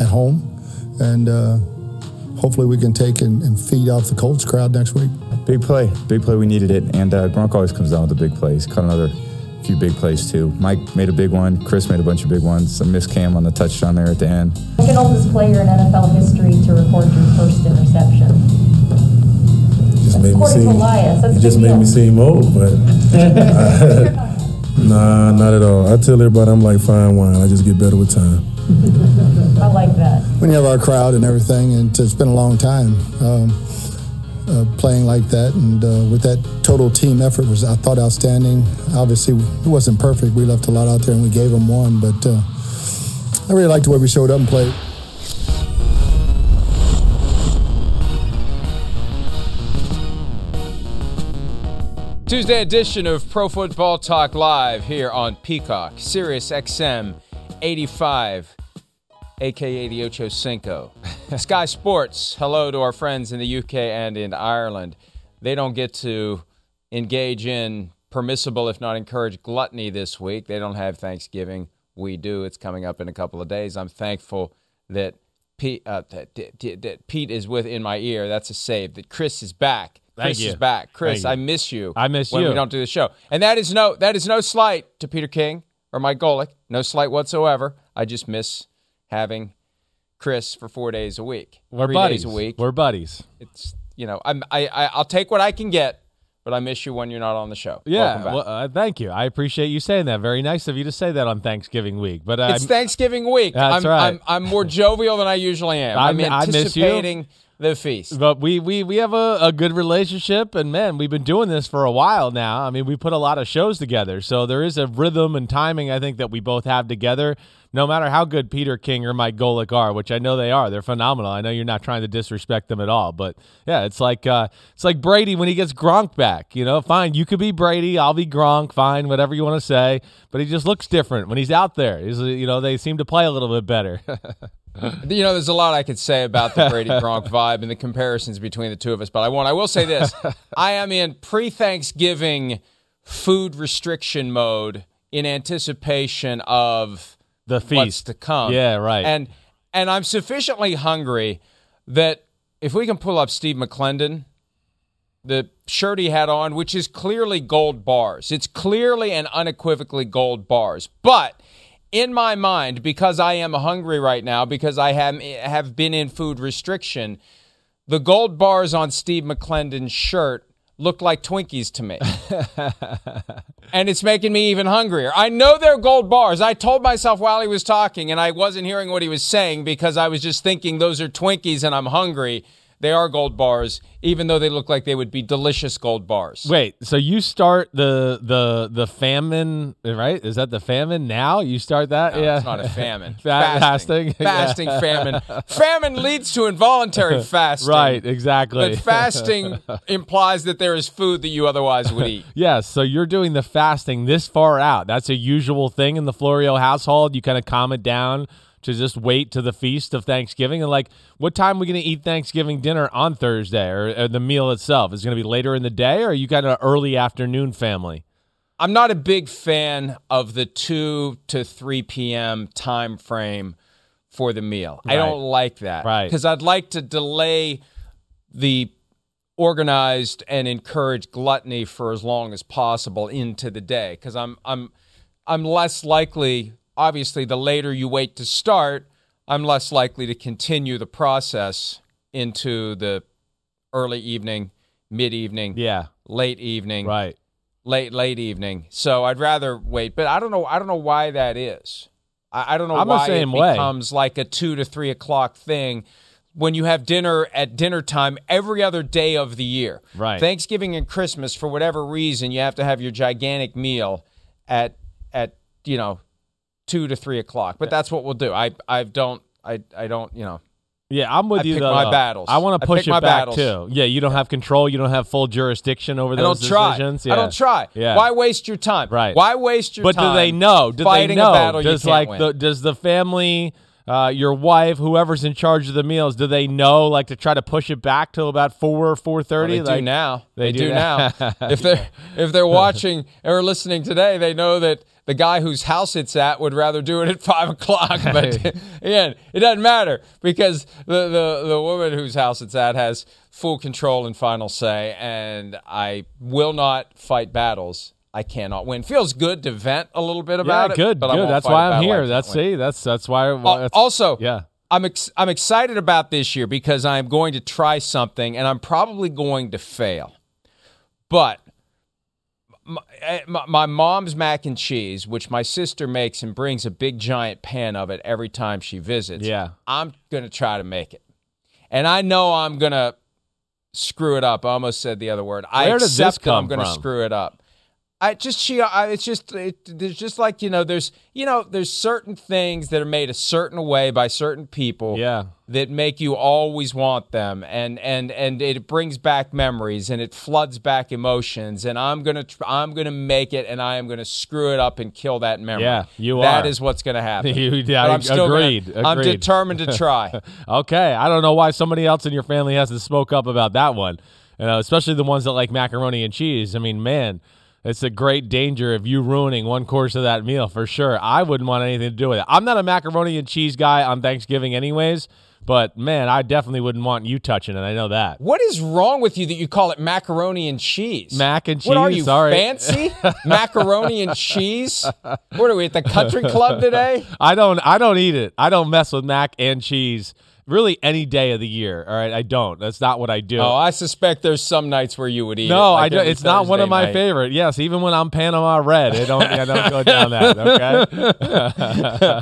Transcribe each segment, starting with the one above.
at home, and hopefully we can take and feed off the Colts crowd next week. Big play, we needed it, and Gronk always comes down with a big play. He's caught another few big plays too. Mike made a big one, Chris made a bunch of big ones, I missed Cam on the touchdown there at the end. Second oldest player in NFL history to record your first interception. You just made me seem old, but nah, not at all. I tell everybody I'm like fine wine, I just get better with time. I like that. When you have our crowd and everything, and it's been a long time playing like that, and with that total team effort was, I thought, outstanding. Obviously, it wasn't perfect. We left a lot out there, and we gave them one, but I really liked the way we showed up and played. Tuesday edition of Pro Football Talk Live here on Peacock, Sirius XM 85, a.k.a. the Ocho Cinco. Sky Sports, hello to our friends in the UK and in Ireland. They don't get to engage in permissible, if not encouraged, gluttony this week. They don't have Thanksgiving. We do. It's coming up in a couple of days. I'm thankful that Pete is within my ear. That's a save. That Chris is back. Chris is back. Chris, I miss you. I miss you. When we don't do the show. And that is no slight to Peter King or Mike Golick, no slight whatsoever. I just miss having Chris for 4 days a week. We're buddies. It's, you know, I'll take what I can get, but I miss you when you're not on the show. Yeah, well, thank you. I appreciate you saying that. Very nice of you to say that on Thanksgiving week. But it's Thanksgiving week. That's right. I'm more jovial than I usually am. I'm anticipating. I miss you. The feast. But we have a good relationship, and, man, we've been doing this for a while now. I mean, we put a lot of shows together, so there is a rhythm and timing, I think, that we both have together, no matter how good Peter King or Mike Golick are, which I know they are. They're phenomenal. I know you're not trying to disrespect them at all, but, yeah, it's like Brady when he gets Gronk back. You know, fine, you could be Brady, I'll be Gronk, fine, whatever you want to say, but he just looks different when he's out there. He's, you know, they seem to play a little bit better. You know, there's a lot I could say about the Brady-Gronk vibe and the comparisons between the two of us, but I will say this. I am in pre-Thanksgiving food restriction mode in anticipation of the feast. What's to come. Yeah, right. And I'm sufficiently hungry that if we can pull up Steve McClendon, the shirt he had on, which is clearly gold bars. It's clearly and unequivocally gold bars, but in my mind, because I am hungry right now, because I have been in food restriction, the gold bars on Steve McClendon's shirt look like Twinkies to me. And it's making me even hungrier. I know they're gold bars. I told myself while he was talking, and I wasn't hearing what he was saying because I was just thinking those are Twinkies and I'm hungry, They are gold bars, even though they look like they would be delicious gold bars. Wait, so you start the famine, right? Is that the famine now? You start that? No, yeah. It's not a famine. Fasting, yeah. Famine. Famine leads to involuntary fasting. Right, exactly. But fasting implies that there is food that you otherwise would eat. Yes, yeah, so you're doing the fasting this far out. That's a usual thing in the Florio household. You kind of calm it down to just wait to the feast of Thanksgiving. And like, what time are we going to eat Thanksgiving dinner on Thursday, or the meal itself? Is it going to be later in the day, or are you kind of an early afternoon family? I'm not a big fan of the 2 to 3 p.m. time frame for the meal. Right. I don't like that. Right. Because I'd like to delay the organized and encourage gluttony for as long as possible into the day. Because I'm less likely. Obviously, the later you wait to start, I'm less likely to continue the process into the early evening, mid-evening, late evening, right, late evening. So I'd rather wait. But I don't know why that is. I don't know why it becomes like a 2 to 3 o'clock thing when you have dinner at dinner time every other day of the year. Right. Thanksgiving and Christmas, for whatever reason, you have to have your gigantic meal at 2 to 3 o'clock, but that's what we'll do. I don't. Yeah, I'm with you. I pick my battles. I want to push it back too. Yeah, you don't have control. You don't have full jurisdiction over those decisions. Yeah. I don't try. Yeah. Why waste your time? Right. Why waste your time? But do they know? Fighting a battle you can't win. Does the family, your wife, whoever's in charge of the meals, do they know? Like to try to push it back till about 4 or 4:30. They do now. If they're watching or listening today, they know that. The guy whose house it's at would rather do it at 5 o'clock. But, again, it doesn't matter because the woman whose house it's at has full control and final say, and I will not fight battles I cannot win. Feels good to vent a little bit about it. Good, but good. That's why I'm here. That's why. I'm excited about this year because I'm going to try something, and I'm probably going to fail. But my mom's mac and cheese, which my sister makes and brings a big giant pan of it every time she visits, I'm going to try to make it. And I know I'm going to screw it up. I almost said the other word. Where does this come from? I'm going to screw it up. There's certain things that are made a certain way by certain people that make you always want them, and it brings back memories and it floods back emotions, and I'm gonna make it, and I am gonna screw it up and kill that memory. Yeah, that is what's gonna happen. Agreed. I'm determined to try. Okay, I don't know why somebody else in your family has to smoke up about that one, especially the ones that like macaroni and cheese. I mean, man. It's a great danger of you ruining one course of that meal for sure. I wouldn't want anything to do with it. I'm not a macaroni and cheese guy on Thanksgiving anyways, but, man, I definitely wouldn't want you touching it. I know that. What is wrong with you that you call it macaroni and cheese? Mac and cheese, sorry. What are you, fancy? Macaroni and cheese? What are we, at the country club today? I don't eat it. I don't mess with mac and cheese. Really, any day of the year, all right? I don't. That's not what I do. Oh, I suspect there's some nights where you would eat it. No, I don't. It's not one of my favorite. Yes, even when I'm Panama Red, I don't go down that,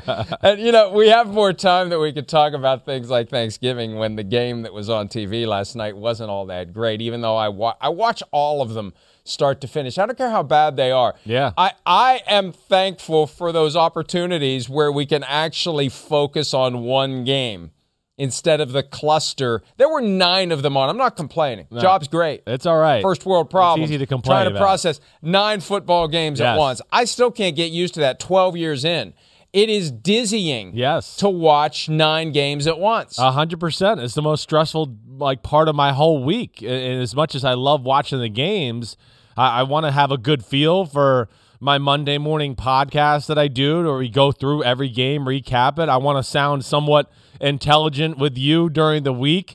okay? And, we have more time that we could talk about things like Thanksgiving when the game that was on TV last night wasn't all that great, even though I watch all of them start to finish. I don't care how bad they are. Yeah. I am thankful for those opportunities where we can actually focus on one game. Instead of the cluster, there were 9 of them on. I'm not complaining. No. Job's great. It's all right. First world problem. It's easy to complain about. Trying to process 9 football games at once. I still can't get used to that 12 years in. It is dizzying to watch 9 games at once. 100%. It's the most stressful part of my whole week. And as much as I love watching the games, I want to have a good feel for my Monday morning podcast that I do, where we go through every game, recap it. I want to sound somewhat intelligent with you during the week,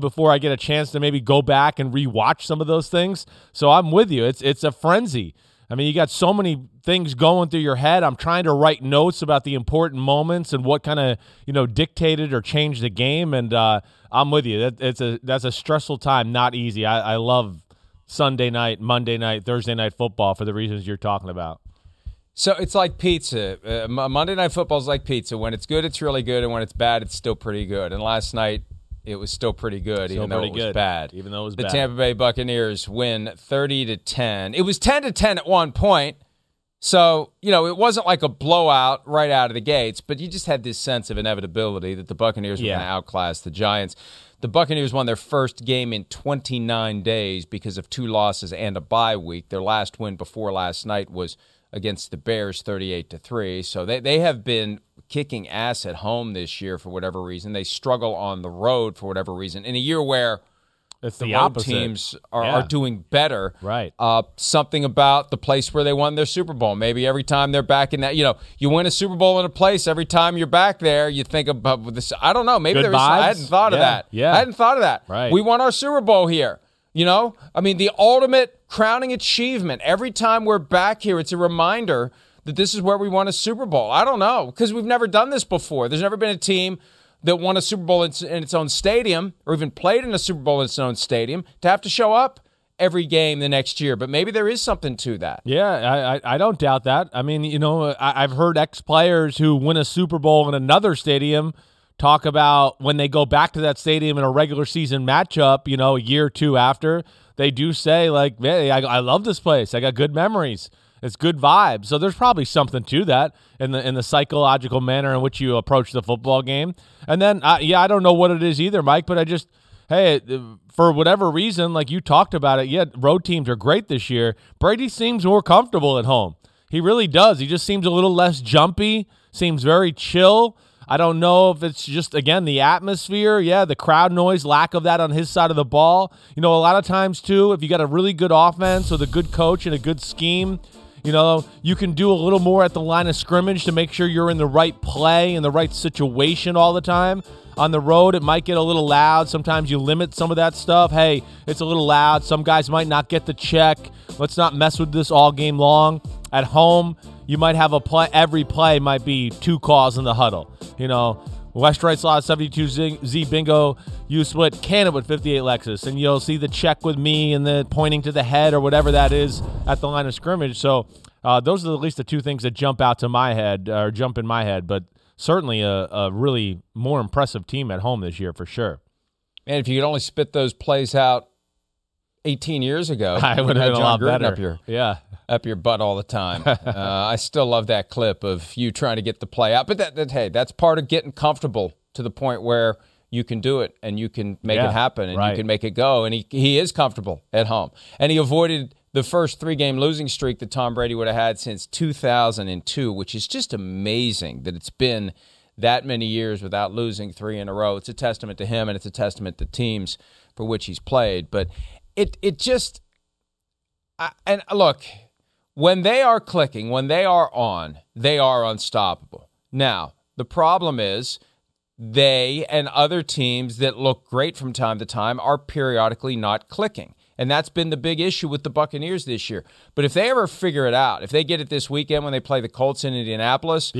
before I get a chance to maybe go back and rewatch some of those things. So I'm with you. It's a frenzy. I mean, you got so many things going through your head. I'm trying to write notes about the important moments and what kind of, dictated or changed the game. And I'm with you. That's a stressful time. Not easy. I love Sunday night, Monday night, Thursday night football for the reasons you're talking about. So it's like pizza. Monday night football is like pizza. When it's good, it's really good, and when it's bad, it's still pretty good. And last night, it was still pretty good, still even though it was bad. Even though it was bad. The Tampa Bay Buccaneers win 30-10. It was 10-10 at one point. So, you know, it wasn't like a blowout right out of the gates, but you just had this sense of inevitability that the Buccaneers were going to outclass the Giants. The Buccaneers won their first game in 29 days because of two losses and a bye week. Their last win before last night was against the Bears 38-3. So they have been kicking ass at home this year for whatever reason. They struggle on the road for whatever reason. In a year where it's the road teams are doing better. Right. Something about the place where they won their Super Bowl. Maybe every time they're back in that, you know, you win a Super Bowl in a place, every time you're back there, you think about this. I don't know. Maybe there was, I hadn't thought of that. Yeah. I hadn't thought of that. Right. We won our Super Bowl here. You know, I mean, the ultimate crowning achievement. Every time we're back here, it's a reminder that this is where we won a Super Bowl. I don't know, because we've never done this before. There's never been a team that won a Super Bowl in its own stadium, or even played in a Super Bowl in its own stadium, to have to show up every game the next year. But maybe there is something to that. Yeah, I don't doubt that. I mean, you know, I've heard ex-players who win a Super Bowl in another stadium talk about when they go back to that stadium in a regular season matchup, you know, a year or two after, they do say, like, hey, I love this place. I got good memories. It's good vibes. So there's probably something to that in the psychological manner in which you approach the football game. And then, I don't know what it is either, Mike, but I just, hey, for whatever reason, like you talked about it, road teams are great this year. Brady seems more comfortable at home. He really does. He just seems a little less jumpy, seems very chill. I don't know if it's just, again, the atmosphere, the crowd noise, lack of that on his side of the ball. You know, a lot of times, too, if you got a really good offense with a good coach and a good scheme, you know, you can do a little more at the line of scrimmage to make sure you're in the right play and the right situation all the time. On the road, it might get a little loud. Sometimes you limit some of that stuff. Hey, it's a little loud. Some guys might not get the check. Let's not mess with this all game long. At home, you might have a play. Every play might be two calls in the huddle. You know, West Wright Law 72Z Bingo, you split Cannon with 58 Lexus, and you'll see the check with me and the pointing to the head or whatever that is at the line of scrimmage. So those are at least the two things that jump in my head, but certainly a really more impressive team at home this year for sure. And if you could only spit those plays out 18 years ago, I would have been a lot better. Up your butt all the time. I still love that clip of you trying to get the play out. But that's part of getting comfortable to the point where you can do it and you can make it happen and you can make it go. And he is comfortable at home. And he avoided the first three-game losing streak that Tom Brady would have had since 2002, which is just amazing that it's been that many years without losing three in a row. It's a testament to him and it's a testament to teams for which he's played. But it just – and look – when they are clicking, when they are on, they are unstoppable. Now, the problem is they and other teams that look great from time to time are periodically not clicking. And that's been the big issue with the Buccaneers this year. But if they ever figure it out, if they get it this weekend when they play the Colts in Indianapolis,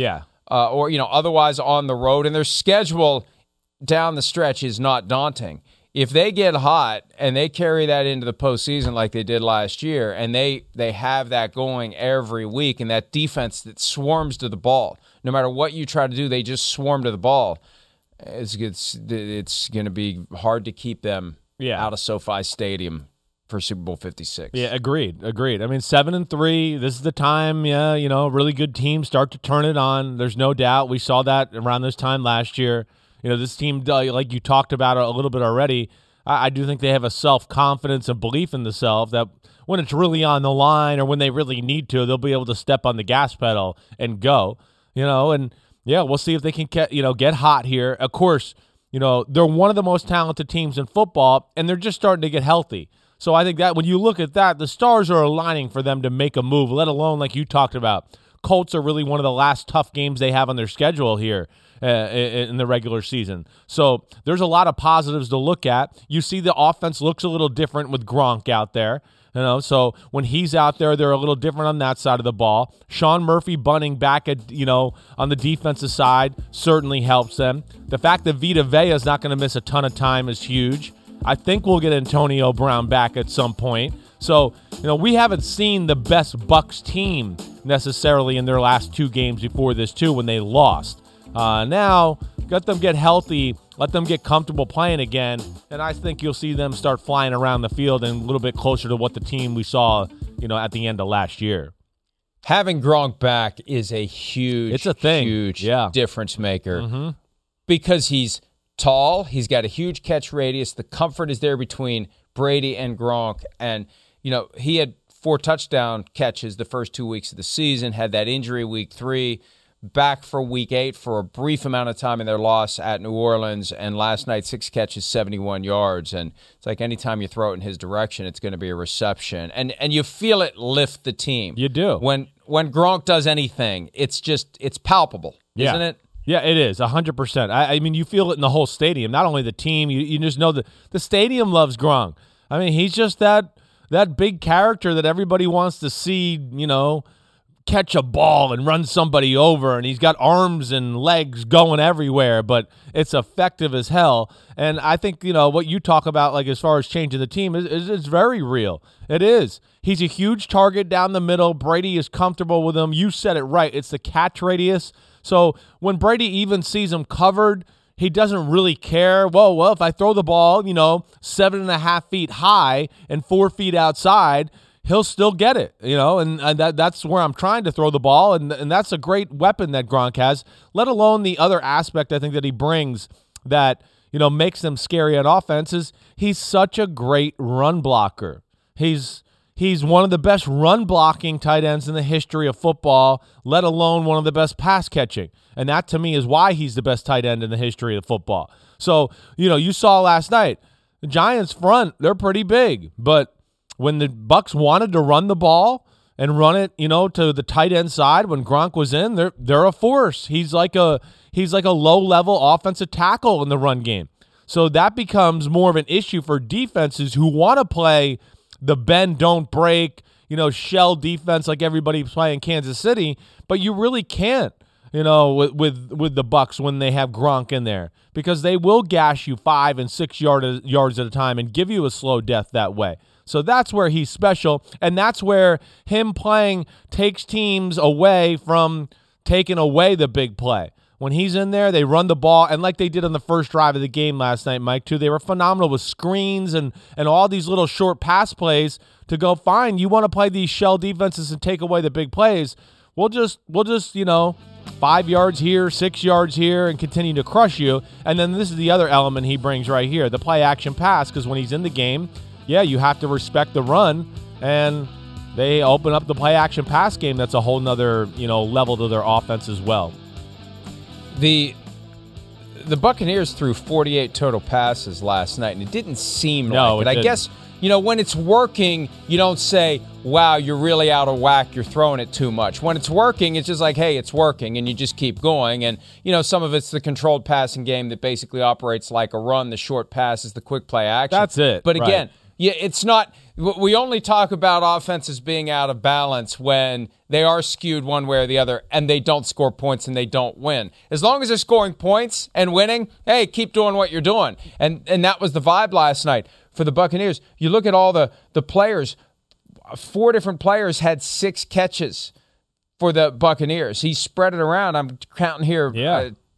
or you know, otherwise on the road, and their schedule down the stretch is not daunting. If they get hot and they carry that into the postseason like they did last year, and they have that going every week, and that defense that swarms to the ball, no matter what you try to do, they just swarm to the ball, it's going to be hard to keep them out of SoFi Stadium for Super Bowl 56. Yeah, agreed. I mean, 7-3, this is the time, you know, really good teams start to turn it on. There's no doubt. We saw that around this time last year. You know, this team, like you talked about a little bit already, I do think they have a self-confidence and belief in the self that when it's really on the line or when they really need to, they'll be able to step on the gas pedal and go, you know. And, we'll see if they can, get hot here. Of course, you know, they're one of the most talented teams in football, and they're just starting to get healthy. So I think that when you look at that, the stars are aligning for them to make a move, let alone, like you talked about, Colts are really one of the last tough games they have on their schedule here in the regular season. So there's a lot of positives to look at. You see the offense looks a little different with Gronk out there. You know, so when he's out there, they're a little different on that side of the ball. Sean Murphy bunting back at, on the defensive side certainly helps them. The fact that Vita Vea is not going to miss a ton of time is huge. I think we'll get Antonio Brown back at some point. So, we haven't seen the best Bucks team necessarily in their last two games before this, too, when they lost. Now, got them get healthy Let them get comfortable playing again, and I think you'll see them start flying around the field and a little bit closer to what the team we saw, you know, at the end of last year. Having Gronk back is a huge difference maker because he's tall, he's got a huge catch radius, the comfort is there between Brady and Gronk, and, you know, he had 4 touchdown catches the first 2 weeks of the season, had that injury week 3, back for week 8 for a brief amount of time in their loss at New Orleans, and last night 6 catches, 71 yards, and it's like anytime you throw it in his direction, it's going to be a reception, and you feel it lift the team. You do. When Gronk does anything, it's just, it's palpable, isn't it? Yeah, it is, 100%. I mean, you feel it in the whole stadium, not only the team. You just know that the stadium loves Gronk. I mean, he's just that big character that everybody wants to see, you know, catch a ball and run somebody over, and he's got arms and legs going everywhere, but it's effective as hell. And I think, you know, what you talk about, like as far as changing the team, is very real. It is. He's a huge target down the middle. Brady is comfortable with him. You said it right. It's the catch radius. So when Brady even sees him covered, he doesn't really care. Well, if I throw the ball, you know, 7.5 feet high and 4 feet outside, he'll still get it, you know, and that's where I'm trying to throw the ball, and that's a great weapon that Gronk has, let alone the other aspect I think that he brings that, you know, makes them scary on offense is he's such a great run blocker. He's one of the best run-blocking tight ends in the history of football, let alone one of the best pass-catching. And that, to me, is why he's the best tight end in the history of football. So, you know, you saw last night, the Giants' front, they're pretty big. But when the Bucs wanted to run the ball and run it, you know, to the tight end side when Gronk was in, they're a force. He's like a low-level offensive tackle in the run game. So that becomes more of an issue for defenses who want to play – the bend, don't break, you know, shell defense like everybody's playing Kansas City, but you really can't, you know, with the Bucs when they have Gronk in there, because they will gash you 5 and 6 yards at a time and give you a slow death that way. So that's where he's special, and that's where him playing takes teams away from taking away the big play. When he's in there, they run the ball, and like they did on the first drive of the game last night, Mike, too, they were phenomenal with screens and all these little short pass plays to go, fine, you want to play these shell defenses and take away the big plays, we'll just, you know, 5 yards here, 6 yards here, and continue to crush you. And then this is the other element he brings right here, the play-action pass, because when he's in the game, yeah, you have to respect the run, and they open up the play-action pass game. That's a whole nother, you know, level to their offense as well. The Buccaneers threw 48 total passes last night, and it didn't seem like it. I guess, you know, when it's working, you don't say, wow, you're really out of whack, you're throwing it too much. When it's working, it's just like, hey, it's working, and you just keep going. And, you know, some of it's the controlled passing game that basically operates like a run, the short passes, the quick play action. That's it. But again, yeah, it's not – we only talk about offenses being out of balance when they are skewed one way or the other and they don't score points and they don't win. As long as they're scoring points and winning, hey, keep doing what you're doing. And that was the vibe last night for the Buccaneers. You look at all the players, 4 different players had 6 catches for the Buccaneers. He spread it around. I'm counting here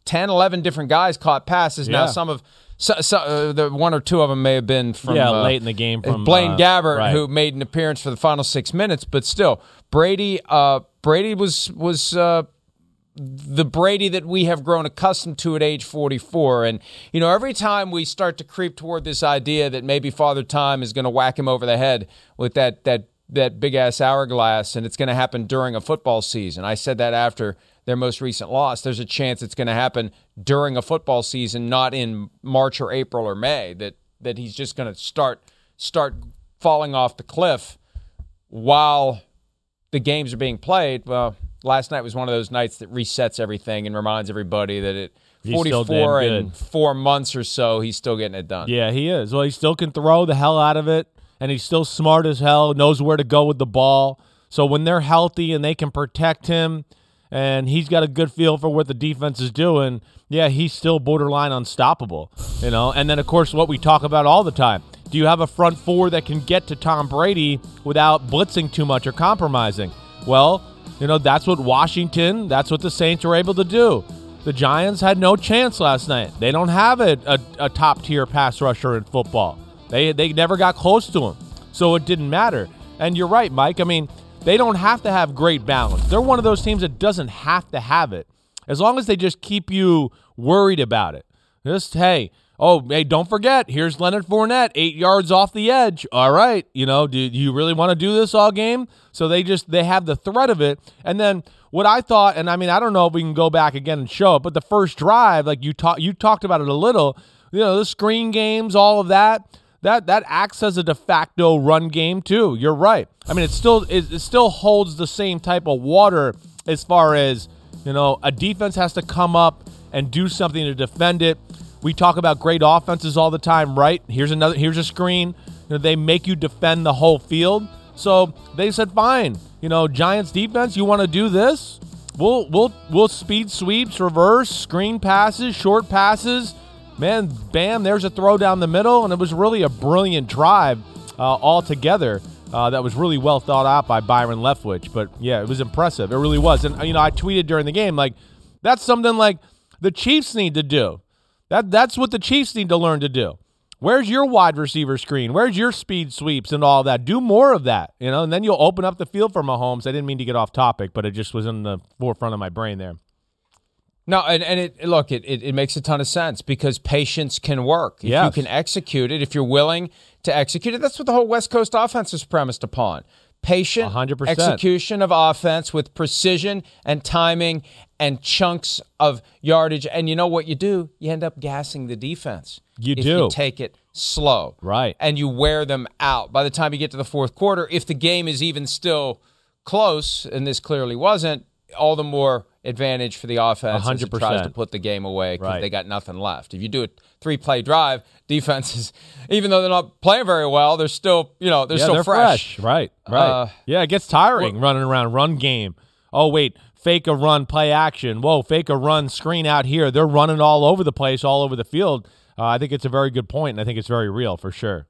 10, 11 different guys caught passes. Now some of – So the 1 or 2 of them may have been from late in the game from Blaine Gabbert, who made an appearance for the final 6 minutes, but still Brady was the Brady that we have grown accustomed to at age 44. And you know, every time we start to creep toward this idea that maybe Father Time is going to whack him over the head with that big ass hourglass, and it's going to happen during a football season. I said that after their most recent loss. There's a chance it's going to happen during a football season, not in March or April or May, that he's just going to start falling off the cliff while the games are being played. Well, last night was one of those nights that resets everything and reminds everybody that at 44 and 4 months or so, he's still getting it done. Yeah, he is. Well, he still can throw the hell out of it, and he's still smart as hell, knows where to go with the ball. So when they're healthy and they can protect him, and he's got a good feel for what the defense is doing, yeah, he's still borderline unstoppable, you know. And then, of course, what we talk about all the time, do you have a front four that can get to Tom Brady without blitzing too much or compromising? Well, you know, that's what Washington, that's what the Saints are able to do. The Giants had no chance last night. They don't have a top-tier pass rusher in football. They never got close to him, so it didn't matter. And you're right, Mike. I mean, they don't have to have great balance. They're one of those teams that doesn't have to have it, as long as they just keep you worried about it. Just, hey, don't forget, here's Leonard Fournette, 8 yards off the edge. All right, do you really want to do this all game? So they have the threat of it. And then what I thought, and I mean, I don't know if we can go back again and show it, but the first drive, like you talked about it a little, the screen games, all of that acts as a de facto run game too. You're right. I mean, it still holds the same type of water as far as, a defense has to come up and do something to defend it. We talk about great offenses all the time, right? Here's a screen. They make you defend the whole field. So they said, fine, Giants defense, you want to do this? We'll speed sweeps, reverse, screen passes, short passes. Man, bam, there's a throw down the middle, and it was really a brilliant drive altogether. That was really well thought out by Byron Leftwich. But, yeah, it was impressive. It really was. And, I tweeted during the game, like, that's something, like, the Chiefs need to do. That's what the Chiefs need to learn to do. Where's your wide receiver screen? Where's your speed sweeps and all that? Do more of that, and then you'll open up the field for Mahomes. I didn't mean to get off topic, but it just was in the forefront of my brain there. No, and it makes a ton of sense because patience can work. If you can execute it, if you're willing to execute it, that's what the whole West Coast offense is premised upon. Patient 100%. Execution of offense with precision and timing and chunks of yardage. And you know what you do? You end up gassing the defense. You take it slow. Right. And you wear them out. By the time you get to the fourth quarter, if the game is even still close, and this clearly wasn't, all the more advantage for the offense 100%. As it tries to put the game away because they got nothing left. If you do a three-play drive, defenses, even though they're not playing very well, they're still, they're fresh. Right. It gets tiring running around, run game. Oh, wait, fake a run, play action. Whoa, fake a run, screen out here. They're running all over the place, all over the field. I think it's a very good point, and I think it's very real for sure.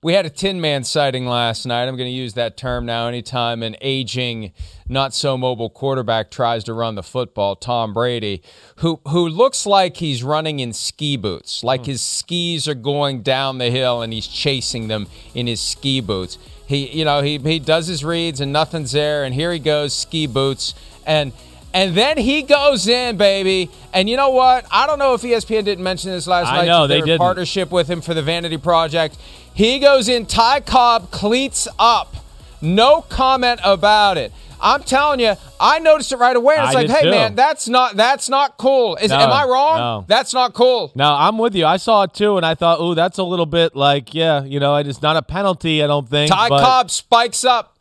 We had a Tin Man sighting last night. I'm going to use that term now. Anytime an aging, not-so-mobile quarterback tries to run the football, Tom Brady, who looks like he's running in ski boots, like his skis are going down the hill and he's chasing them in his ski boots. He does his reads and nothing's there, and here he goes, ski boots, and then he goes in, baby. And you know what? I don't know if ESPN didn't mention this last night. I know, they didn't. Partnership with him for the Vanity Project. He goes in, Ty Cobb, cleats up. No comment about it. I'm telling you, I noticed it right away. It's like, hey, man, that's not cool. Am I wrong? No. That's not cool. No, I'm with you. I saw it, too, and I thought, ooh, that's a little bit like, it's not a penalty, I don't think. Ty Cobb spikes up.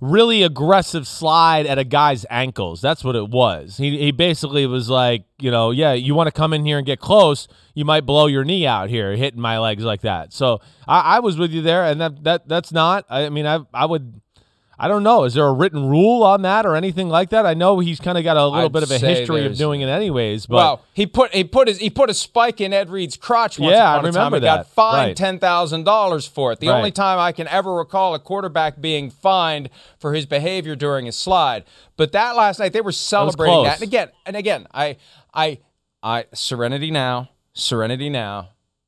Really aggressive slide at a guy's ankles. That's what it was. He basically was like, you want to come in here and get close, you might blow your knee out here, hitting my legs like that. So I was with you there, and that's not. I mean, I don't know. Is there a written rule on that or anything like that? I know he's kind of got a little bit of a history of doing it anyways. But well, he put a spike in Ed Reed's crotch once upon a time. He got fined $10,000 for it. The only time I can ever recall a quarterback being fined for his behavior during a slide. But that last night, they were celebrating that. And again, I serenity now.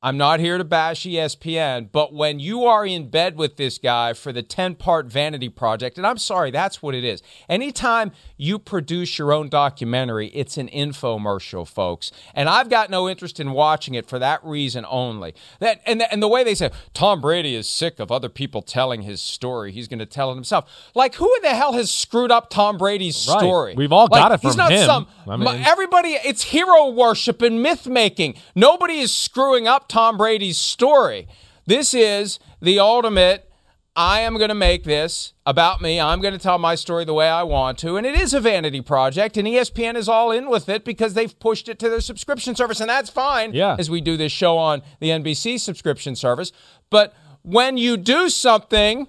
I'm not here to bash ESPN, but when you are in bed with this guy for the 10-part Vanity Project, and I'm sorry, that's what it is. Anytime you produce your own documentary, it's an infomercial, folks. And I've got no interest in watching it for that reason only. And the way they say, Tom Brady is sick of other people telling his story. He's going to tell it himself. Like, who in the hell has screwed up Tom Brady's story? We've all got it from him. He's not him. Everybody, it's hero worship and myth-making. Nobody is screwing up Tom Brady's story. This is the ultimate, I am going to make this about me. I'm going to tell my story the way I want to. And it is a vanity project, and ESPN is all in with it because they've pushed it to their subscription service, and that's fine as we do this show on the NBC subscription service. But when you do something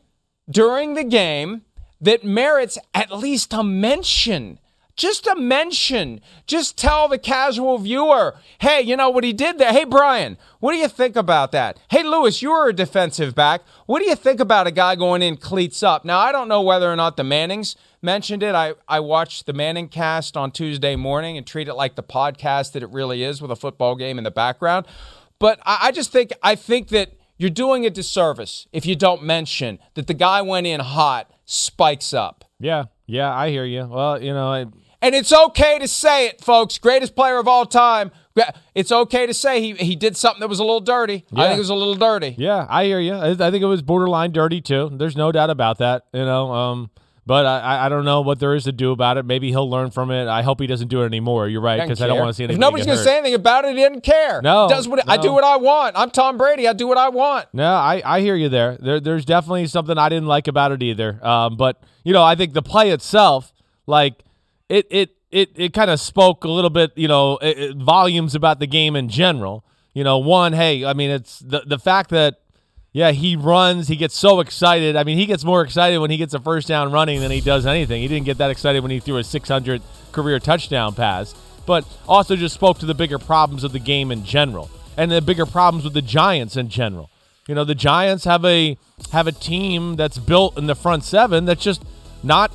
during the game that merits at least a mention just a mention. Just tell the casual viewer, hey, you know what he did there? Hey, Brian, what do you think about that? Hey, Lewis, you were a defensive back. What do you think about a guy going in cleats up? Now, I don't know whether or not the Mannings mentioned it. I watched the Manning cast on Tuesday morning and treat it like the podcast that it really is, with a football game in the background. But I think that you're doing a disservice if you don't mention that the guy went in hot, spikes up. Yeah, I hear you. Well, you know. And it's okay to say it, folks. Greatest player of all time. It's okay to say he did something that was a little dirty. Yeah. I think it was a little dirty. Yeah, I hear you. I think it was borderline dirty, too. There's no doubt about that, you know. But I don't know what there is to do about it. Maybe he'll learn from it. I hope he doesn't do it anymore. You're right, because I don't want to see anything. If nobody's going to say anything about it, he didn't care. No. I do what I want. I'm Tom Brady. I do what I want. No, I hear you there. There's definitely something I didn't like about it either. But, you know, I think the play itself, like, it kind of spoke a little bit, you know, volumes about the game in general. You know, one, hey, I mean, it's the fact that, yeah, he runs. He gets so excited. I mean, he gets more excited when he gets a first down running than he does anything. He didn't get that excited when he threw a 600 career touchdown pass, but also just spoke to the bigger problems of the game in general and the bigger problems with the Giants in general. You know, the Giants have a team that's built in the front seven that's just not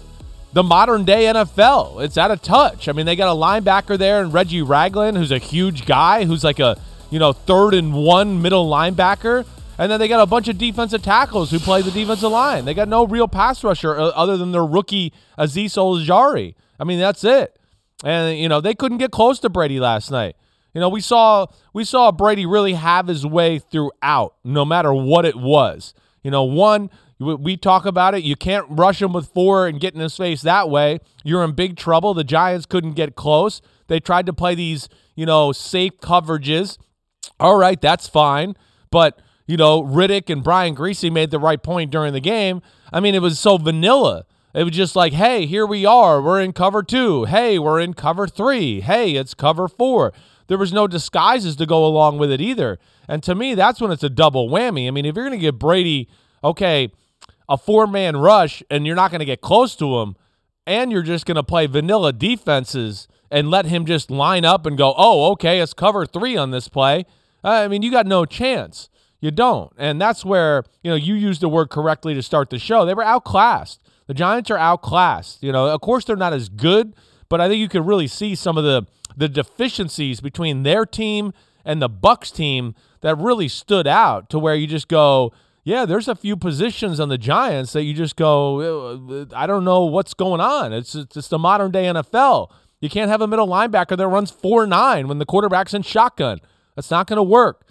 the modern day NFL. It's out of touch. I mean, they got a linebacker there and Reggie Ragland, who's a huge guy, who's like a, you know, 3rd and 1 middle linebacker. And then they got a bunch of defensive tackles who play the defensive line. They got no real pass rusher other than their rookie Azeez Ojulari. I mean, that's it. And, you know, they couldn't get close to Brady last night. You know, we saw Brady really have his way throughout, no matter what it was. You know, one, we talk about it. You can't rush him with 4 and get in his face that way. You're in big trouble. The Giants couldn't get close. They tried to play these, you know, safe coverages. All right, that's fine. But you know, Riddick and Brian Griese made the right point during the game. I mean, it was so vanilla. It was just like, hey, here we are. We're in cover 2. Hey, we're in cover 3. Hey, it's cover 4. There was no disguises to go along with it either. And to me, that's when it's a double whammy. I mean, if you're going to give Brady, okay, a 4-man rush and you're not going to get close to him and you're just going to play vanilla defenses and let him just line up and go, oh, okay, it's cover 3 on this play. I mean, you got no chance. You don't. And that's where, you know, you used the word correctly to start the show. They were outclassed. The Giants are outclassed. You know, of course they're not as good, but I think you could really see some of the deficiencies between their team and the Bucs team that really stood out to where you just go, yeah, there's a few positions on the Giants that you just go, I don't know what's going on. It's the modern day NFL. You can't have a middle linebacker that runs 4-9 when the quarterback's in shotgun. That's not going to work.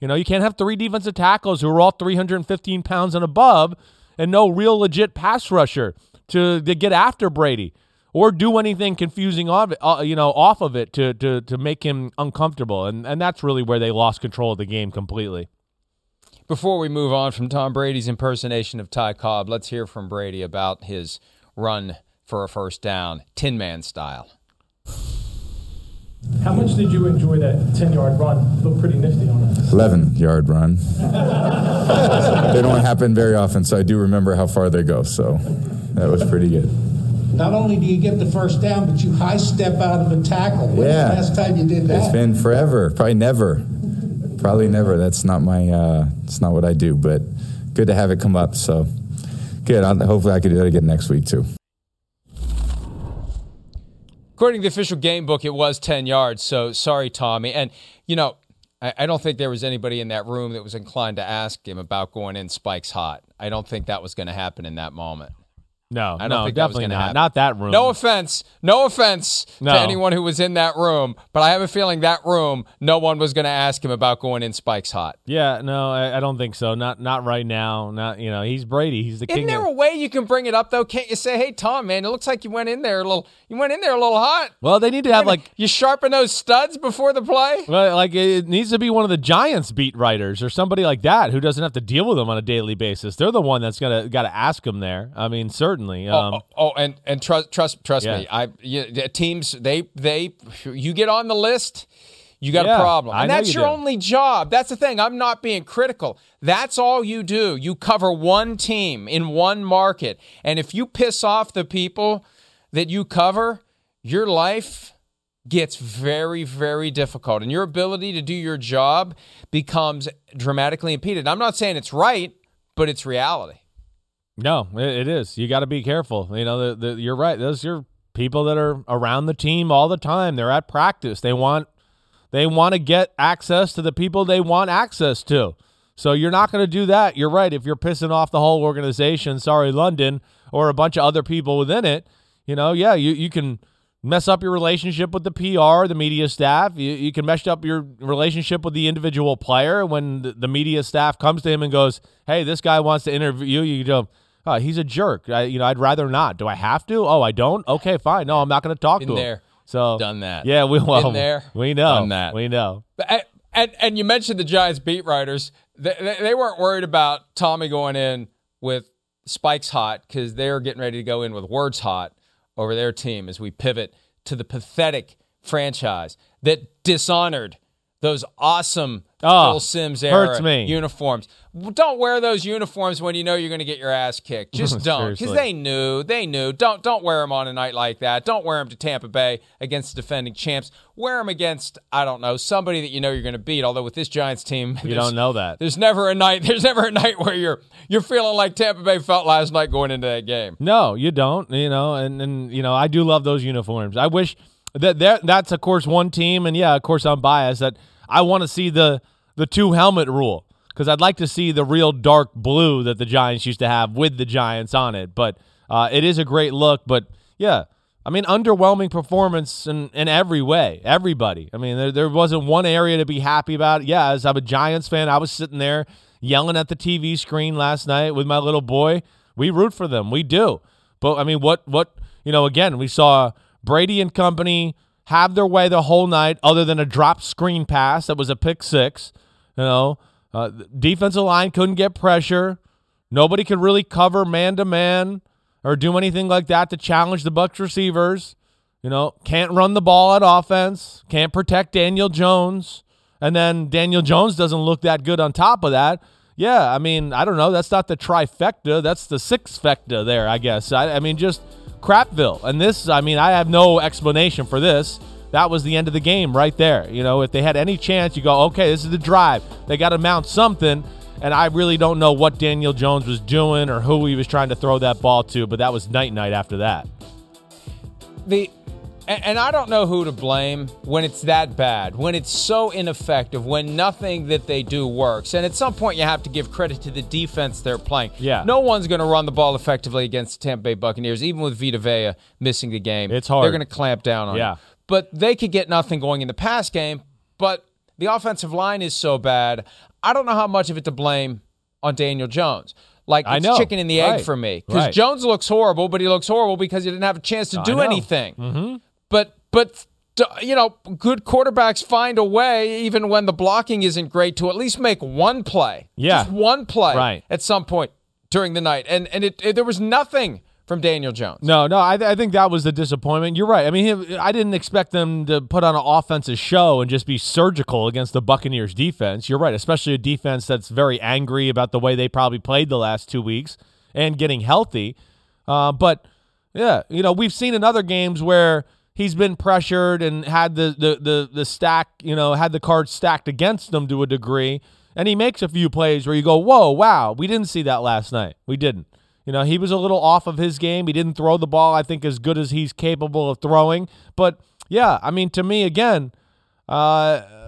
You know, you can't have 3 defensive tackles who are all 315 pounds and above and no real legit pass rusher to get after Brady or do anything confusing off of it to make him uncomfortable. And that's really where they lost control of the game completely. Before we move on from Tom Brady's impersonation of Ty Cobb, let's hear from Brady about his run for a first down, Tin Man style. How much did you enjoy that 10-yard run? Looked pretty nifty on it. 11-yard run. They don't happen very often, so I do remember how far they go. So that was pretty good. Not only do you get the first down, but you high step out of a tackle. When's the last time you did that? It's been forever. Probably never. That's not my. It's not what I do. But good to have it come up. So good. Hopefully, I can do that again next week too. According to the official game book, it was 10 yards, so sorry, Tommy. And, you know, I don't think there was anybody in that room that was inclined to ask him about going in spikes hot. I don't think that was going to happen in that moment. No, I don't think that was going to happen. Not that room. No offense to anyone who was in that room, but I have a feeling that room, no one was going to ask him about going in spikes hot. Yeah, no, I don't think so. Not right now. Not, you know, he's Brady. He's the king. Isn't there a way you can bring it up though? Can't you say, "Hey, Tom, man, it looks like you went in there a little hot." Well, they need to have like you sharpen those studs before the play. Well, like it needs to be one of the Giants beat writers or somebody like that who doesn't have to deal with them on a daily basis. They're the one that's got to ask him there. I mean, certainly. And trust me. Teams you get on the list, you got a problem, and that's your only job. That's the thing. I'm not being critical. That's all you do. You cover one team in one market, and if you piss off the people that you cover, your life gets very, very difficult, and your ability to do your job becomes dramatically impeded. I'm not saying it's right, but it's reality. No, it is. You got to be careful. You know, you're right. Those are people that are around the team all the time. They're at practice. They want to get access to the people they want access to. So you're not going to do that. You're right. If you're pissing off the whole organization, sorry, London, or a bunch of other people within it, you know, yeah, you can mess up your relationship with the PR, the media staff. You can mess up your relationship with the individual player when the media staff comes to him and goes, hey, this guy wants to interview you. You go, oh, he's a jerk. I'd rather not. Do I have to? Oh, I don't? Okay, fine. No, I'm not going to talk to him. So done that. Yeah, we know. Done that. We know. And you mentioned the Giants beat writers. They weren't worried about Tommy going in with spikes hot because they're getting ready to go in with words hot over their team as we pivot to the pathetic franchise that dishonored those awesome Phil Simms era uniforms. Don't wear those uniforms when you know you're going to get your ass kicked. Just don't, because they knew. Don't wear them on a night like that. Don't wear them to Tampa Bay against the defending champs. Wear them against, I don't know, somebody that you know you're going to beat. Although with this Giants team, you don't know that. There's never a night where you're feeling like Tampa Bay felt last night going into that game. No, you don't. You know, and you know, I do love those uniforms. I wish that's of course one team, and yeah, of course I'm biased that. I want to see the two-helmet rule because I'd like to see the real dark blue that the Giants used to have with the Giants on it. But it is a great look. But, yeah, I mean, underwhelming performance in every way, everybody. I mean, there wasn't one area to be happy about. Yeah, as I'm a Giants fan, I was sitting there yelling at the TV screen last night with my little boy. We root for them. We do. But, I mean, again, we saw Brady and company have their way the whole night other than a drop screen pass that was a pick six. You know, defensive line couldn't get pressure. Nobody could really cover man-to-man or do anything like that to challenge the Bucs receivers. You know, can't run the ball at offense, can't protect Daniel Jones, and then Daniel Jones doesn't look that good on top of that. Yeah, I mean, I don't know. That's not the trifecta. That's the sixfecta there, I guess. I mean, just crapville. And this, I mean, I have no explanation for this. That was the end of the game right there. You know, if they had any chance, you go, okay, this is the drive. They got to mount something. And I really don't know what Daniel Jones was doing or who he was trying to throw that ball to, but that was night after that. And I don't know who to blame when it's that bad, when it's so ineffective, when nothing that they do works. And at some point, you have to give credit to the defense they're playing. Yeah. No one's going to run the ball effectively against the Tampa Bay Buccaneers, even with Vita Vea missing the game. It's hard. They're going to clamp down on it. But they could get nothing going in the pass game, but the offensive line is so bad. I don't know how much of it to blame on Daniel Jones. Like, it's chicken and the egg for me. Because Jones looks horrible, but he looks horrible because he didn't have a chance to do anything. Mm-hmm. But you know, good quarterbacks find a way, even when the blocking isn't great, to at least make one play. Yeah. Just one play at some point during the night. And it there was nothing from Daniel Jones. No, I think that was the disappointment. You're right. I mean, I didn't expect them to put on an offensive show and just be surgical against the Buccaneers defense. You're right, especially a defense that's very angry about the way they probably played the last 2 weeks and getting healthy. But, yeah, you know, we've seen in other games where he's been pressured and had the stack, you know, had the cards stacked against him to a degree. And he makes a few plays where you go, whoa, wow, we didn't see that last night. We didn't. You know, he was a little off of his game. He didn't throw the ball, I think, as good as he's capable of throwing. But, yeah, I mean, to me, again, there's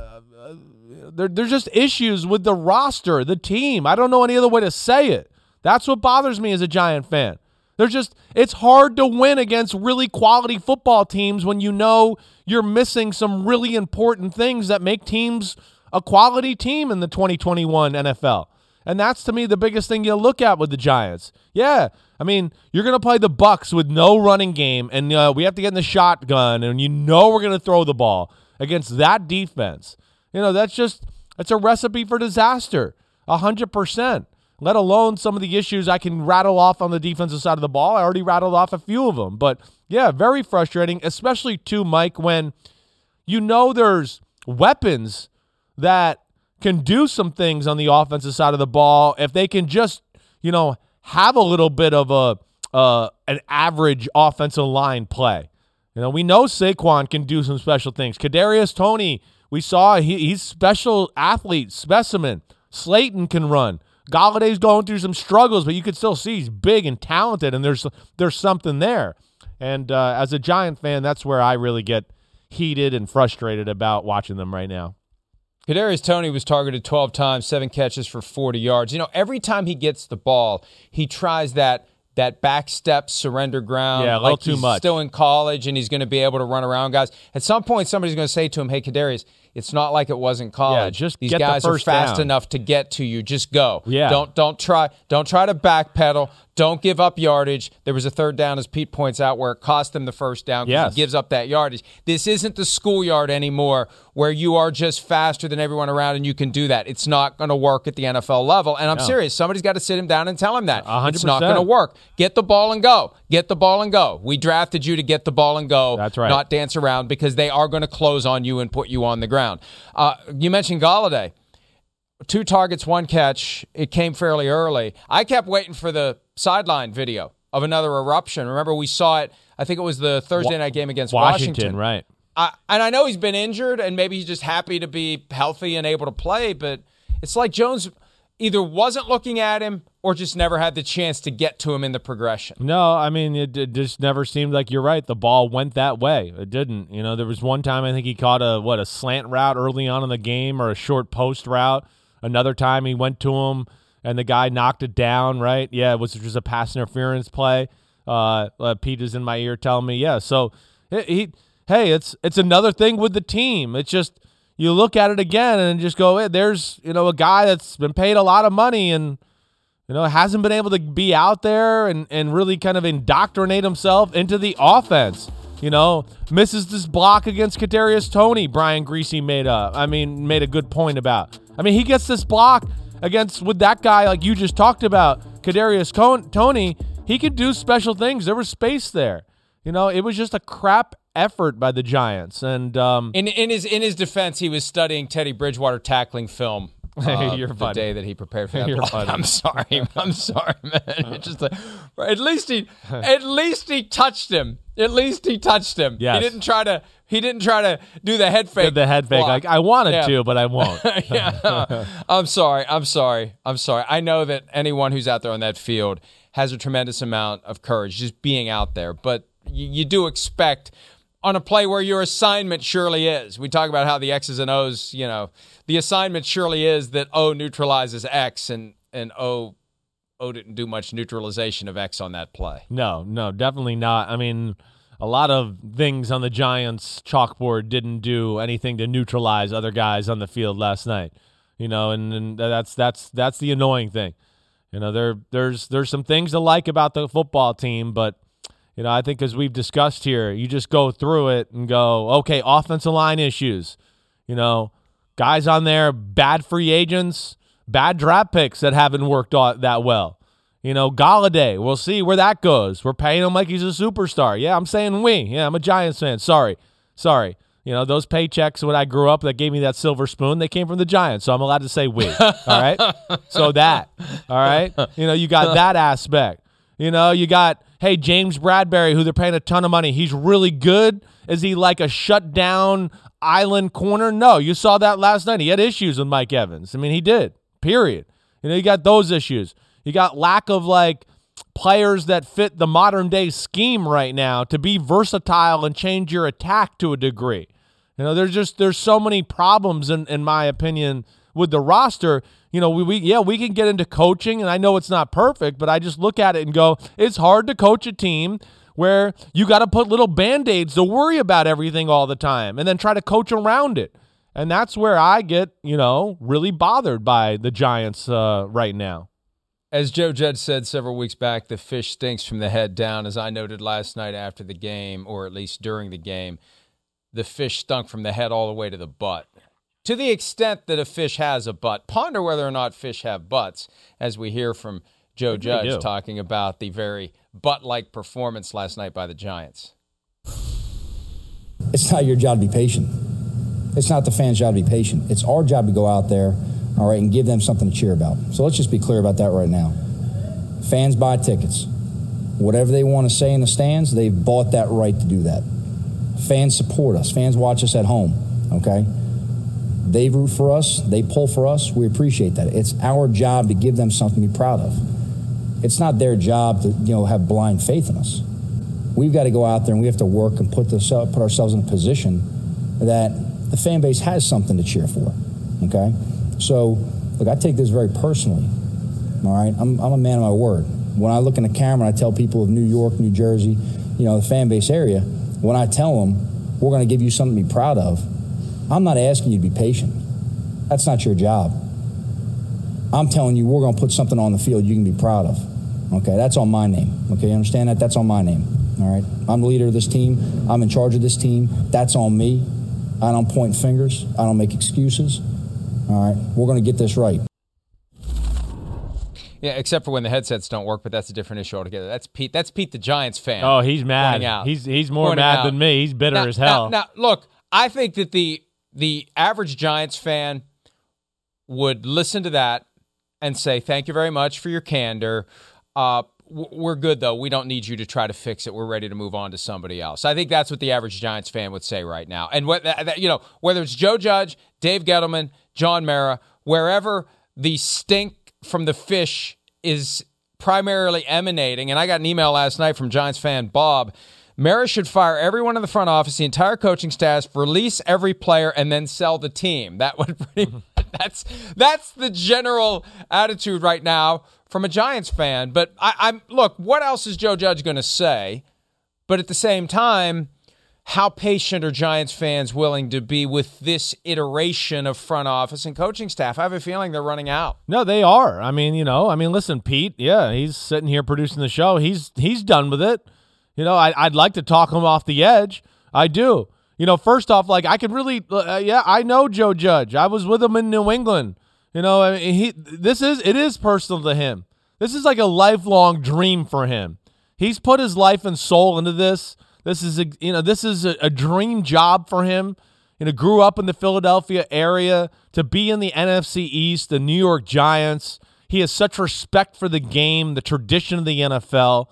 just issues with the roster, the team. I don't know any other way to say it. That's what bothers me as a Giant fan. It's hard to win against really quality football teams when you know you're missing some really important things that make teams a quality team in the 2021 NFL. And that's, to me, the biggest thing you look at with the Giants. Yeah, I mean, you're going to play the Bucs with no running game, and we have to get in the shotgun, and you know we're going to throw the ball against that defense. You know, that's a recipe for disaster, 100%. Let alone some of the issues I can rattle off on the defensive side of the ball. I already rattled off a few of them. But, yeah, very frustrating, especially, too, Mike, when you know there's weapons that can do some things on the offensive side of the ball. If they can just, you know, have a little bit of an average offensive line play. You know, we know Saquon can do some special things. Kadarius Toney, we saw he's special athlete specimen. Slayton can run. Galladay's going through some struggles, but you could still see he's big and talented, and there's something there. And as a Giant fan, that's where I really get heated and frustrated about watching them right now. Kadarius Toney was targeted 12 times, 7 catches for 40 yards. You know, every time he gets the ball, he tries that back step surrender ground. Yeah, like too much. Still in college, and he's going to be able to run around guys. At some point, somebody's going to say to him, "Hey, Kadarius, it's not like it was in college. Yeah, just these guys are fast enough to get to you. Just go. Yeah. Don't try to backpedal. Don't give up yardage." There was a third down, as Pete points out, where it cost them the first down because he gives up that yardage. This isn't the schoolyard anymore where you are just faster than everyone around and you can do that. It's not going to work at the NFL level. And I'm serious. Somebody's got to sit him down and tell him that. 100%. It's not going to work. Get the ball and go. Get the ball and go. We drafted you to get the ball and go. That's right. Not dance around, because they are going to close on you and put you on the ground. You mentioned Golladay. 2 targets, 1 catch. It came fairly early. I kept waiting for the sideline video of another eruption. Remember, we saw it, I think it was the Thursday night game against Washington. Right. And I know he's been injured, and maybe he's just happy to be healthy and able to play, but it's like Jones either wasn't looking at him or just never had the chance to get to him in the progression. No, I mean, it just never seemed like, you're right, the ball went that way. It didn't. You know, there was one time I think he caught a slant route early on in the game, or a short post route. Another time he went to him and the guy knocked it down, right? Yeah, it was just a pass interference play. Pete is in my ear telling me, yeah. So, hey, it's another thing with the team. It's just, you look at it again and just go, hey, there's, you know, a guy that's been paid a lot of money and, you know, hasn't been able to be out there and really kind of indoctrinate himself into the offense. You know, misses this block against Kadarius Toney. Brian Griese made a good point about. I mean, he gets this block against, with that guy like you just talked about, Kadarius Toney. He could do special things. There was space there. You know, it was just a crap effort by the Giants. And in his defense, he was studying Teddy Bridgewater tackling film. You're the funny. Day that he prepared for that. I'm sorry, man. It's just like, at least he touched him. Yes. He didn't try to do the head fake. Like, I wanted to, but I won't. I'm sorry. I know that anyone who's out there on that field has a tremendous amount of courage just being out there, but you do expect, on a play where your assignment surely is, we talk about how the X's and O's, you know, the assignment surely is that O neutralizes X, and O didn't do much neutralization of X on that play. No, definitely not. I mean, a lot of things on the Giants' chalkboard didn't do anything to neutralize other guys on the field last night. You know, and that's the annoying thing. You know, there's some things to like about the football team, but you know, I think as we've discussed here, you just go through it and go, okay, offensive line issues. You know, guys on there, bad free agents, bad draft picks that haven't worked out that well. You know, Golladay, we'll see where that goes. We're paying him like he's a superstar. Yeah, I'm saying we. Yeah, I'm a Giants fan. Sorry. You know, those paychecks when I grew up that gave me that silver spoon, they came from the Giants, so I'm allowed to say we. All right? So that. All right? You know, you got that aspect. You know, you got, hey, James Bradbury, who they're paying a ton of money. He's really good. Is he like a shutdown island corner? No, you saw that last night. He had issues with Mike Evans. I mean, he did, period. You know, you got those issues. You got lack of, like, players that fit the modern-day scheme right now to be versatile and change your attack to a degree. You know, there's so many problems, in my opinion, with the roster. You know, we can get into coaching, and I know it's not perfect, but I just look at it and go, it's hard to coach a team where you got to put little Band-Aids to worry about everything all the time and then try to coach around it. And that's where I get, you know, really bothered by the Giants right now. As Joe Judge said several weeks back, the fish stinks from the head down. As I noted last night after the game, or at least during the game, the fish stunk from the head all the way to the butt. To the extent that a fish has a butt, ponder whether or not fish have butts, as we hear from Joe Judge talking about the very butt-like performance last night by the Giants. It's not your job to be patient. It's not the fans' job to be patient. It's our job to go out there, all right, and give them something to cheer about. So let's just be clear about that right now. Fans buy tickets. Whatever they want to say in the stands, they've bought that right to do that. Fans support us. Fans watch us at home, okay? They root for us. They pull for us. We appreciate that. It's our job to give them something to be proud of. It's not their job to, you know, have blind faith in us. We've got to go out there and we have to work and put ourselves in a position that the fan base has something to cheer for, okay? So, look, I take this very personally, all right? I'm a man of my word. When I look in the camera and I tell people of New York, New Jersey, you know, the fan base area, when I tell them we're going to give you something to be proud of, I'm not asking you to be patient. That's not your job. I'm telling you we're going to put something on the field you can be proud of. Okay, that's on my name. Okay, you understand that? That's on my name. All right, I'm the leader of this team. I'm in charge of this team. That's on me. I don't point fingers. I don't make excuses. All right, we're going to get this right. Yeah, except for when the headsets don't work, but that's a different issue altogether. That's Pete the Giants fan. Oh, he's mad. He's more mad than me. He's bitter as hell. Now, look, I think that the average Giants fan would listen to that and say, thank you very much for your candor. We're good, though. We don't need you to try to fix it. We're ready to move on to somebody else. I think that's what the average Giants fan would say right now. And whether it's Joe Judge, Dave Gettleman, John Mara, wherever the stink from the fish is primarily emanating, and I got an email last night from Giants fan Bob, Mara should fire everyone in the front office, the entire coaching staff, release every player, and then sell the team. That would pretty much, that's the general attitude right now from a Giants fan. But look, what else is Joe Judge going to say? But at the same time, how patient are Giants fans willing to be with this iteration of front office and coaching staff? I have a feeling they're running out. No, they are. I mean, listen, Pete, yeah, he's sitting here producing the show. He's done with it. You know, I'd like to talk him off the edge. I do. You know, first off, like, I could really, I know Joe Judge. I was with him in New England. You know, I mean, it is personal to him. This is like a lifelong dream for him. He's put his life and soul into this. This is a dream job for him. You know, grew up in the Philadelphia area to be in the NFC East, the New York Giants. He has such respect for the game, the tradition of the NFL.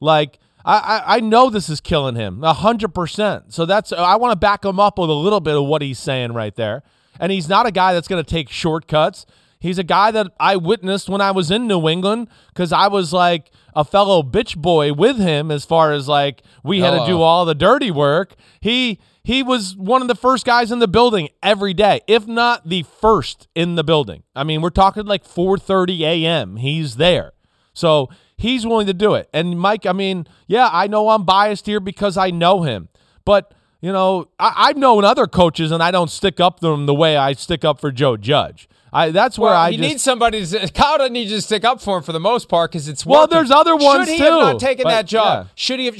Like, I know this is killing him 100%. So I want to back him up with a little bit of what he's saying right there. And he's not a guy that's going to take shortcuts. He's a guy that I witnessed when I was in New England because I was like a fellow bitch boy with him as far as like we had to do all the dirty work. He was one of the first guys in the building every day, if not the first in the building. I mean, we're talking like 4:30 a.m. He's there. So he's willing to do it. And Mike, I mean, yeah, I know I'm biased here because I know him. But, you know, I've known other coaches and I don't stick up them the way I stick up for Joe Judge. He needs somebody. Kyle doesn't need you to stick up for him for the most part because it's working. Well, there's other ones too. Should he have not taken that job? Yeah.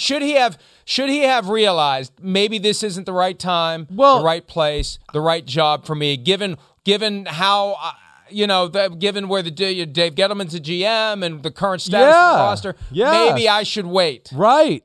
Should he have realized maybe this isn't the right time, the right place, the right job for me? Given how given where the Dave Gettleman's a GM and the current status of the roster, maybe I should wait. Right?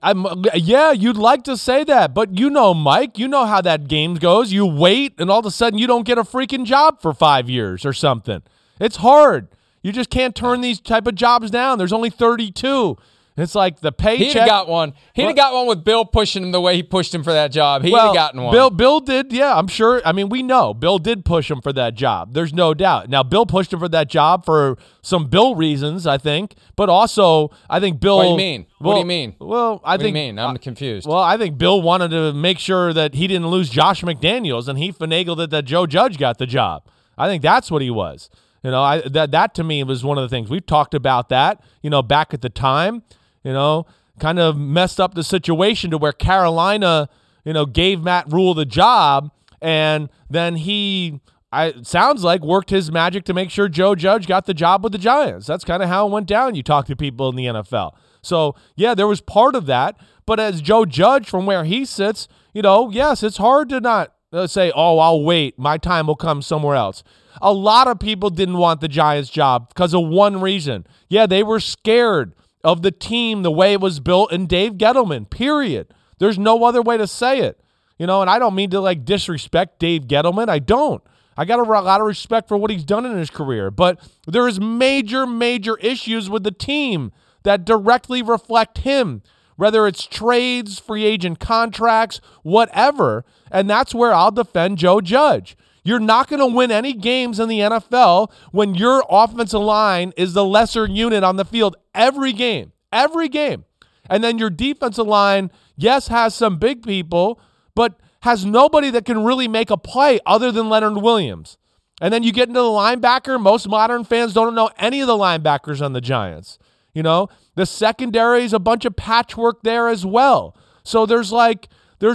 You'd like to say that, but you know, Mike, you know how that game goes. You wait, and all of a sudden, you don't get a freaking job for 5 years or something. It's hard. You just can't turn these type of jobs down. There's only 32. It's like the paycheck. He'd got one. He'd got one with Bill pushing him the way he pushed him for that job. He'd gotten one. Bill did, yeah, I'm sure. I mean, we know Bill did push him for that job. There's no doubt. Now, Bill pushed him for that job for some Bill reasons, I think. But also, I think Bill... What do you mean? What do you mean? Well, what do you mean? I'm confused. Well, I think Bill wanted to make sure that he didn't lose Josh McDaniels, and he finagled it that Joe Judge got the job. I think that's what he was. You know, that to me was one of the things. We've talked about that, you know, back at the time. You know, kind of messed up the situation to where Carolina, you know, gave Matt Rule the job, and then he worked his magic to make sure Joe Judge got the job with the Giants. That's kind of how it went down. You talk to people in the NFL. So, yeah, there was part of that. But as Joe Judge, from where he sits, you know, yes, it's hard to not say, oh, I'll wait. My time will come somewhere else. A lot of people didn't want the Giants job because of one reason. Yeah, they were scared of the team, the way it was built, and Dave Gettleman, period. There's no other way to say it. You know, and I don't mean to, like, disrespect Dave Gettleman. I don't. I got a lot of respect for what he's done in his career. But there is major issues with the team that directly reflect him. whether it's trades, free agent contracts, whatever. And that's where I'll defend Joe Judge. You're not going to win any games in the NFL when your offensive line is the lesser unit on the field every game. And then your defensive line, yes, has some big people, but has nobody that can really make a play other than Leonard Williams. And then you get into the linebacker. Most modern fans don't know any of the linebackers on the Giants. You know, the secondary is a bunch of patchwork there as well. So there's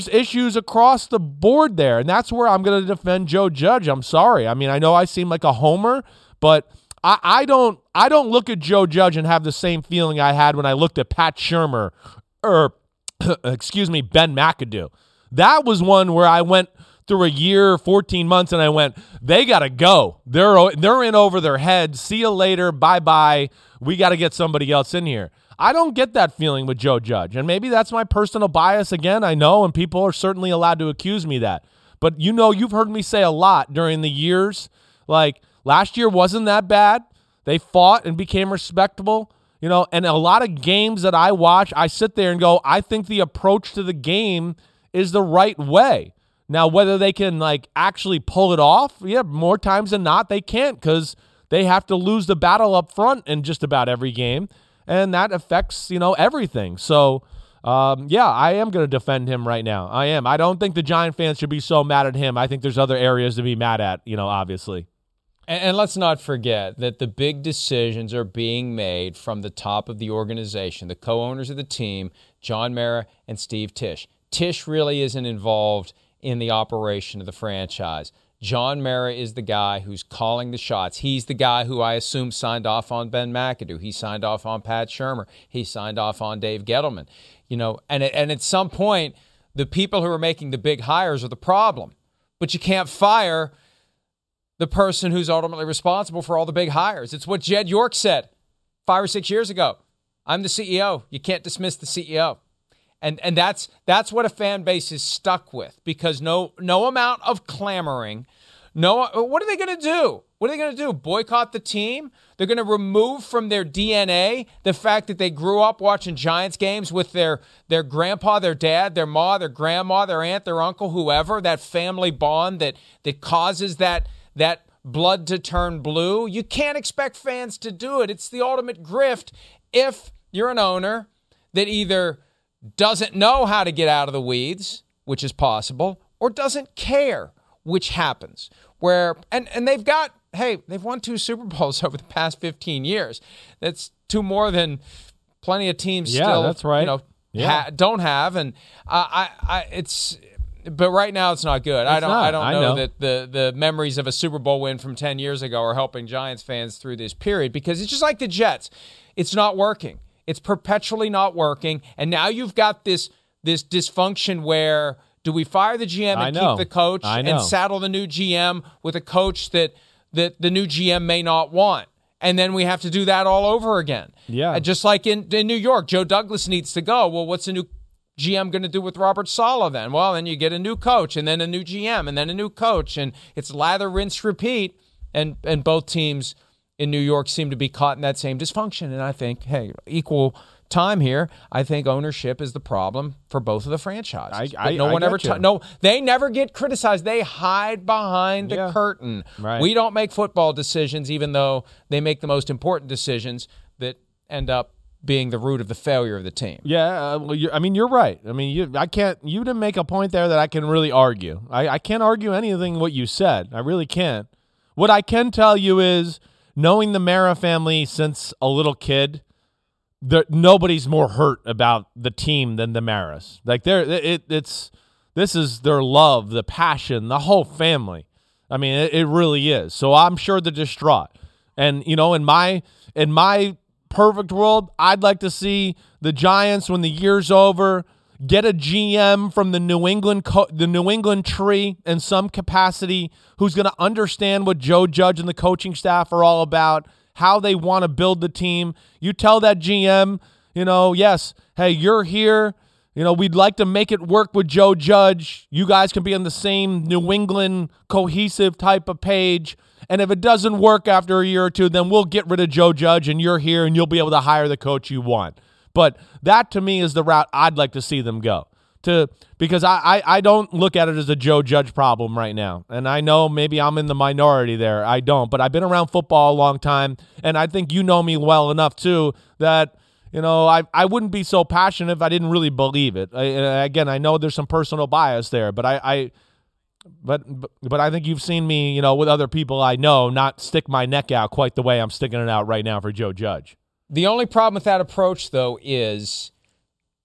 issues across the board there. And that's where I'm going to defend Joe Judge. I'm sorry. I mean, I know I seem like a homer, but I don't look at Joe Judge and have the same feeling I had when I looked at Pat Shurmur or, Ben McAdoo. That was one where I went through a year, 14 months, and I went, they got to go. They're in over their head. See you later. Bye-bye. We got to get somebody else in here. I don't get that feeling with Joe Judge, and maybe that's my personal bias again, I know, and people are certainly allowed to accuse me that. But you know, you've heard me say a lot during the years, like last year wasn't that bad. They fought and became respectable, you know, and a lot of games that I watch, I sit there and go, I think the approach to the game is the right way. Now, whether they can actually pull it off, yeah, more times than not, they can't because they have to lose the battle up front in just about every game, and that affects, you know, everything. So, I am going to defend him right now. I am. I don't think the Giant fans should be so mad at him. I think there's other areas to be mad at, you know, obviously. And let's not forget that the big decisions are being made from the top of the organization, the co-owners of the team, John Mara and Steve Tisch. Tisch really isn't involved in the operation of the franchise. John Mara is the guy who's calling the shots. He's the guy who I assume signed off on Ben McAdoo. He signed off on Pat Shurmur. He signed off on Dave Gettleman. You know, and at some point, the people who are making the big hires are the problem. But you can't fire the person who's ultimately responsible for all the big hires. It's what Jed York said 5 or 6 years ago. I'm the CEO. You can't dismiss the CEO. And that's what a fan base is stuck with, because no amount of clamoring. What are they going to do? What are they going to do? Boycott the team? They're going to remove from their DNA the fact that they grew up watching Giants games with their grandpa, their dad, their ma, their grandma, their aunt, their uncle, whoever, that family bond that causes that blood to turn blue. You can't expect fans to do it. It's the ultimate grift if you're an owner that either doesn't know how to get out of the weeds, which is possible, or doesn't care, which happens. And they've won 2 Super Bowls over the past 15 years. That's 2 more than plenty of teams still, that's right, you know, yeah, don't have. And but right now it's not good. I don't know that the memories of a Super Bowl win from 10 years ago are helping Giants fans through this period, because it's just like the Jets. It's not working. It's perpetually not working, and now you've got this dysfunction where do we fire the GM and keep the coach and saddle the new GM with a coach that the new GM may not want? And then we have to do that all over again. Yeah. Just like in New York, Joe Douglas needs to go. Well, what's the new GM going to do with Robert Saleh then? Well, then you get a new coach and then a new GM and then a new coach, and it's lather, rinse, repeat, and both teams in New York seem to be caught in that same dysfunction. And I think, hey, equal time here. I think ownership is the problem for both of the franchises. They never get criticized. They hide behind the curtain. Right. We don't make football decisions, even though they make the most important decisions that end up being the root of the failure of the team. Yeah, you're right. I mean, you didn't make a point there that I can really argue. I can't argue anything what you said. I really can't. What I can tell you is, knowing the Mara family since a little kid, nobody's more hurt about the team than the Maras. This is their love, the passion, the whole family. I mean, it really is. So I'm sure they're distraught. And you know, in my perfect world, I'd like to see the Giants, when the year's over, get a GM from the New England tree in some capacity who's going to understand what Joe Judge and the coaching staff are all about, how they want to build the team. You tell that GM, you know, yes, hey, you're here. You know, we'd like to make it work with Joe Judge. You guys can be on the same New England cohesive type of page. And if it doesn't work after a year or two, then we'll get rid of Joe Judge and you're here and you'll be able to hire the coach you want. But that to me is the route I'd like to see them go. Because I don't look at it as a Joe Judge problem right now. And I know maybe I'm in the minority there. I don't. But I've been around football a long time, and I think you know me well enough, too, that I wouldn't be so passionate if I didn't really believe it. Again, I know there's some personal bias there, but I think you've seen me, with other people I know, not stick my neck out quite the way I'm sticking it out right now for Joe Judge. The only problem with that approach, though, is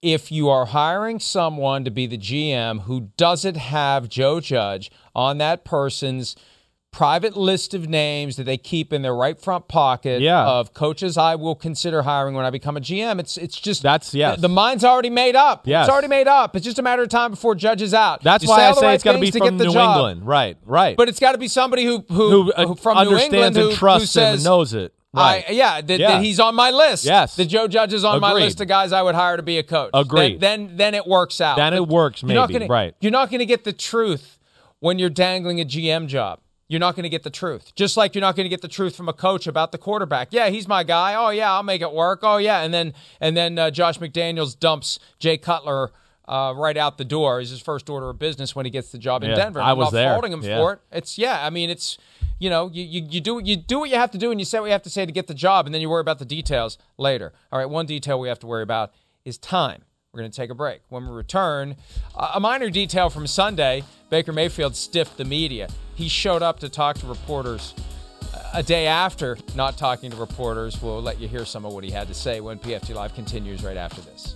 if you are hiring someone to be the GM who doesn't have Joe Judge on that person's private list of names that they keep in their right front pocket of coaches I will consider hiring when I become a GM. It's just the mind's already made up. Yes. It's already made up. It's just a matter of time before Judge is out. That's why I say it's got to be from New England. Right, right. But it's got to be somebody who from New England who understands and trusts and knows it. Right. That he's on my list. Yes. That Joe Judge is on my list of guys I would hire to be a coach. Agreed. Then it works out. Then it works maybe. You're not going to get the truth when you're dangling a GM job. You're not going to get the truth. Just like you're not going to get the truth from a coach about the quarterback. Yeah, he's my guy. Oh, yeah, I'll make it work. Oh, yeah. And then Josh McDaniels dumps Jay Cutler right out the door. He's his first order of business when he gets the job in Denver. I was there. I'm not faulting him for it. You do what you have to do and you say what you have to say to get the job, and then you worry about the details later. All right, one detail we have to worry about is time. We're going to take a break. When we return, a minor detail from Sunday, Baker Mayfield stiffed the media. He showed up to talk to reporters a day after not talking to reporters. We'll let you hear some of what he had to say when PFT Live continues right after this.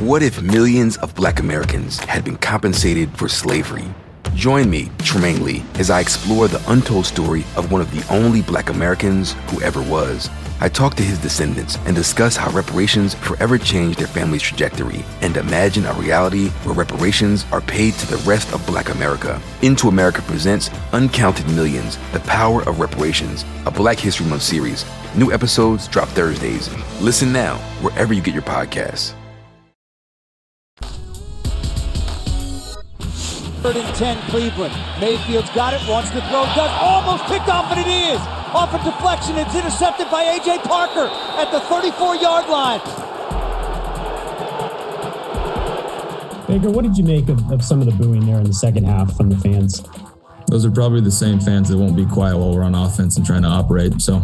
What if millions of Black Americans had been compensated for slavery? Join me, Tremaine Lee, as I explore the untold story of one of the only Black Americans who ever was. I talk to his descendants and discuss how reparations forever changed their family's trajectory and imagine a reality where reparations are paid to the rest of Black America. Into America presents Uncounted Millions, The Power of Reparations, a Black History Month series. New episodes drop Thursdays. Listen now wherever you get your podcasts. Third and 10, Cleveland. Mayfield's got it, wants to throw, does, almost picked off, but it is. Off a deflection, it's intercepted by A.J. Parker at the 34-yard line. Baker, what did you make of some of the booing there in the second half from the fans? Those are probably the same fans that won't be quiet while we're on offense and trying to operate, so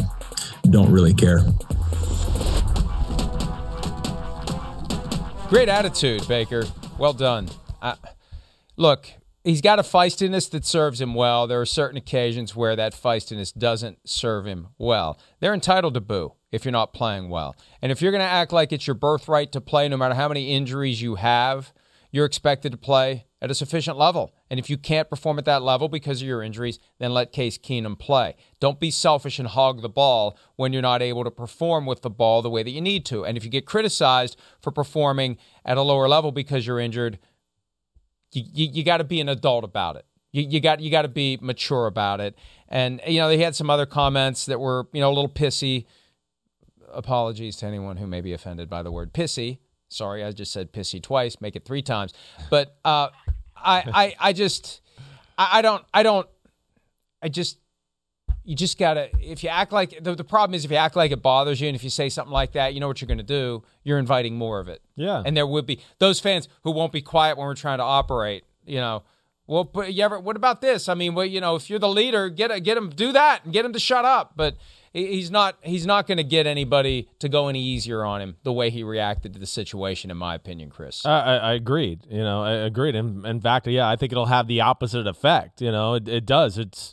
don't really care. Great attitude, Baker. Well done. Look, he's got a feistiness that serves him well. There are certain occasions where that feistiness doesn't serve him well. They're entitled to boo if you're not playing well. And if you're going to act like it's your birthright to play, no matter how many injuries you have, you're expected to play at a sufficient level. And if you can't perform at that level because of your injuries, then let Case Keenum play. Don't be selfish and hog the ball when you're not able to perform with the ball the way that you need to. And if you get criticized for performing at a lower level because you're injured, You got to be an adult about it. You got to be mature about it. And they had some other comments that were a little pissy. Apologies to anyone who may be offended by the word pissy. Sorry, I just said pissy twice. Make it three times. But the problem is if you act like it bothers you and if you say something like that, you know what you're going to do. You're inviting more of it. Yeah. And there would be those fans who won't be quiet when we're trying to operate, Well, but you ever, what about this? I mean, well, you know, if you're the leader, get him, do that, and get him to shut up. But he's not going to get anybody to go any easier on him the way he reacted to the situation, in my opinion, Chris. I agreed. You know, I agreed. In fact, yeah, I think it'll have the opposite effect. You know, it does.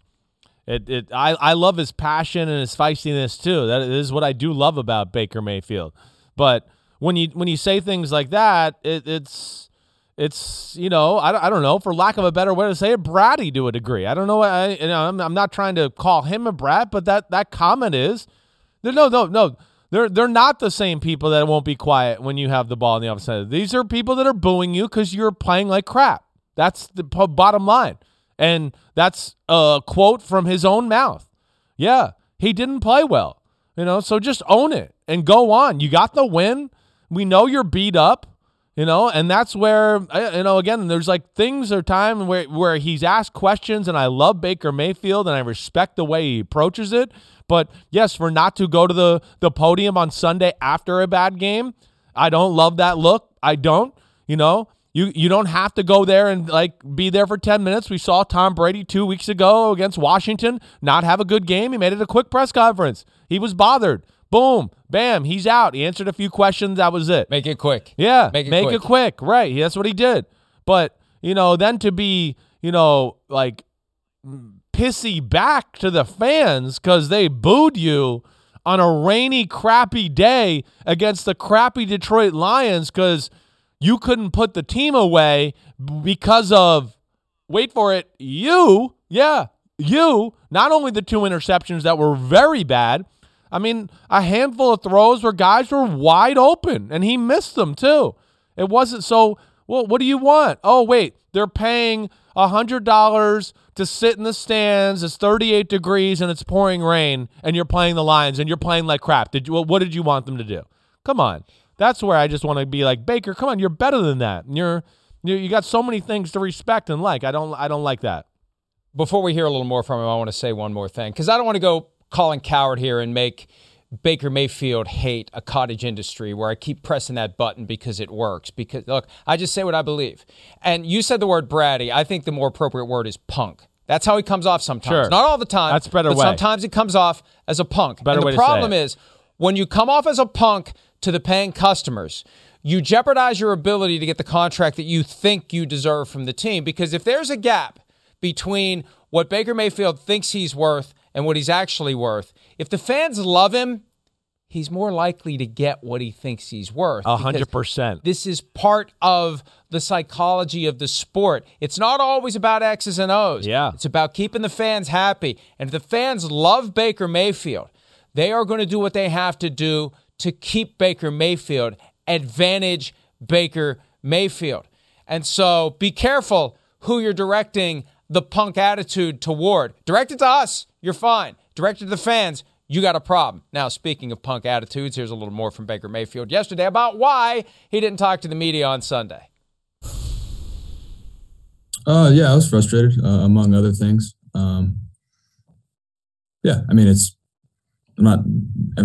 I love his passion and his feistiness too. That is what I do love about Baker Mayfield. But when you say things like that, it's you know, I don't know, for lack of a better way to say it, bratty to a degree. I don't know. I'm not trying to call him a brat, but that comment is, no. They're not the same people that won't be quiet when you have the ball in the offensive. These are people that are booing you because you're playing like crap. That's the bottom line, and that's a quote from his own mouth. Yeah, he didn't play well, you know. So just own it and go on. You got the win. We know you're beat up. You know, and that's where, you know, again, there's like things or time where he's asked questions, and I love Baker Mayfield and I respect the way he approaches it. But yes, for not to go to the podium on Sunday after a bad game, I don't love that look. I don't, you know, you don't have to go there and like be there for 10 minutes. We saw Tom Brady 2 weeks ago against Washington not have a good game. He made it a quick press conference. He was bothered. Boom, bam, he's out. He answered a few questions. That was it. Make it quick. Yeah, make it quick. Right, that's what he did. But, you know, then to be, you know, like pissy back to the fans because they booed you on a rainy, crappy day against the crappy Detroit Lions because you couldn't put the team away because of, wait for it, you. Yeah, you. Not only the two interceptions that were very bad, I mean, a handful of throws where guys were wide open, and he missed them too. It wasn't so, well, what do you want? Oh, wait, they're paying $100 to sit in the stands. It's 38 degrees, and it's pouring rain, and you're playing the Lions, and you're playing like crap. What did you want them to do? Come on. That's where I just want to be like, Baker, come on, you're better than that. And you got so many things to respect and like. I don't like that. Before we hear a little more from him, I want to say one more thing because I don't want to go calling coward here and make Baker Mayfield hate a cottage industry where I keep pressing that button because it works. Because, look, I just say what I believe. And you said the word bratty. I think the more appropriate word is punk. That's how he comes off sometimes. Sure. Not all the time. That's better way. Sometimes he comes off as a punk. Better and the problem is when you come off as a punk to the paying customers, you jeopardize your ability to get the contract that you think you deserve from the team. Because if there's a gap between what Baker Mayfield thinks he's worth and what he's actually worth, if the fans love him, he's more likely to get what he thinks he's worth. 100%. This is part of the psychology of the sport. It's not always about X's and O's. Yeah. It's about keeping the fans happy. And if the fans love Baker Mayfield, they are going to do what they have to do to keep Baker Mayfield, advantage Baker Mayfield. And so be careful who you're directing the punk attitude toward. Direct it to us, you're fine. Direct it to the fans, you got a problem. Now, speaking of punk attitudes, here's a little more from Baker Mayfield yesterday about why he didn't talk to the media on Sunday. Yeah, I was frustrated, among other things. Yeah, I mean, I've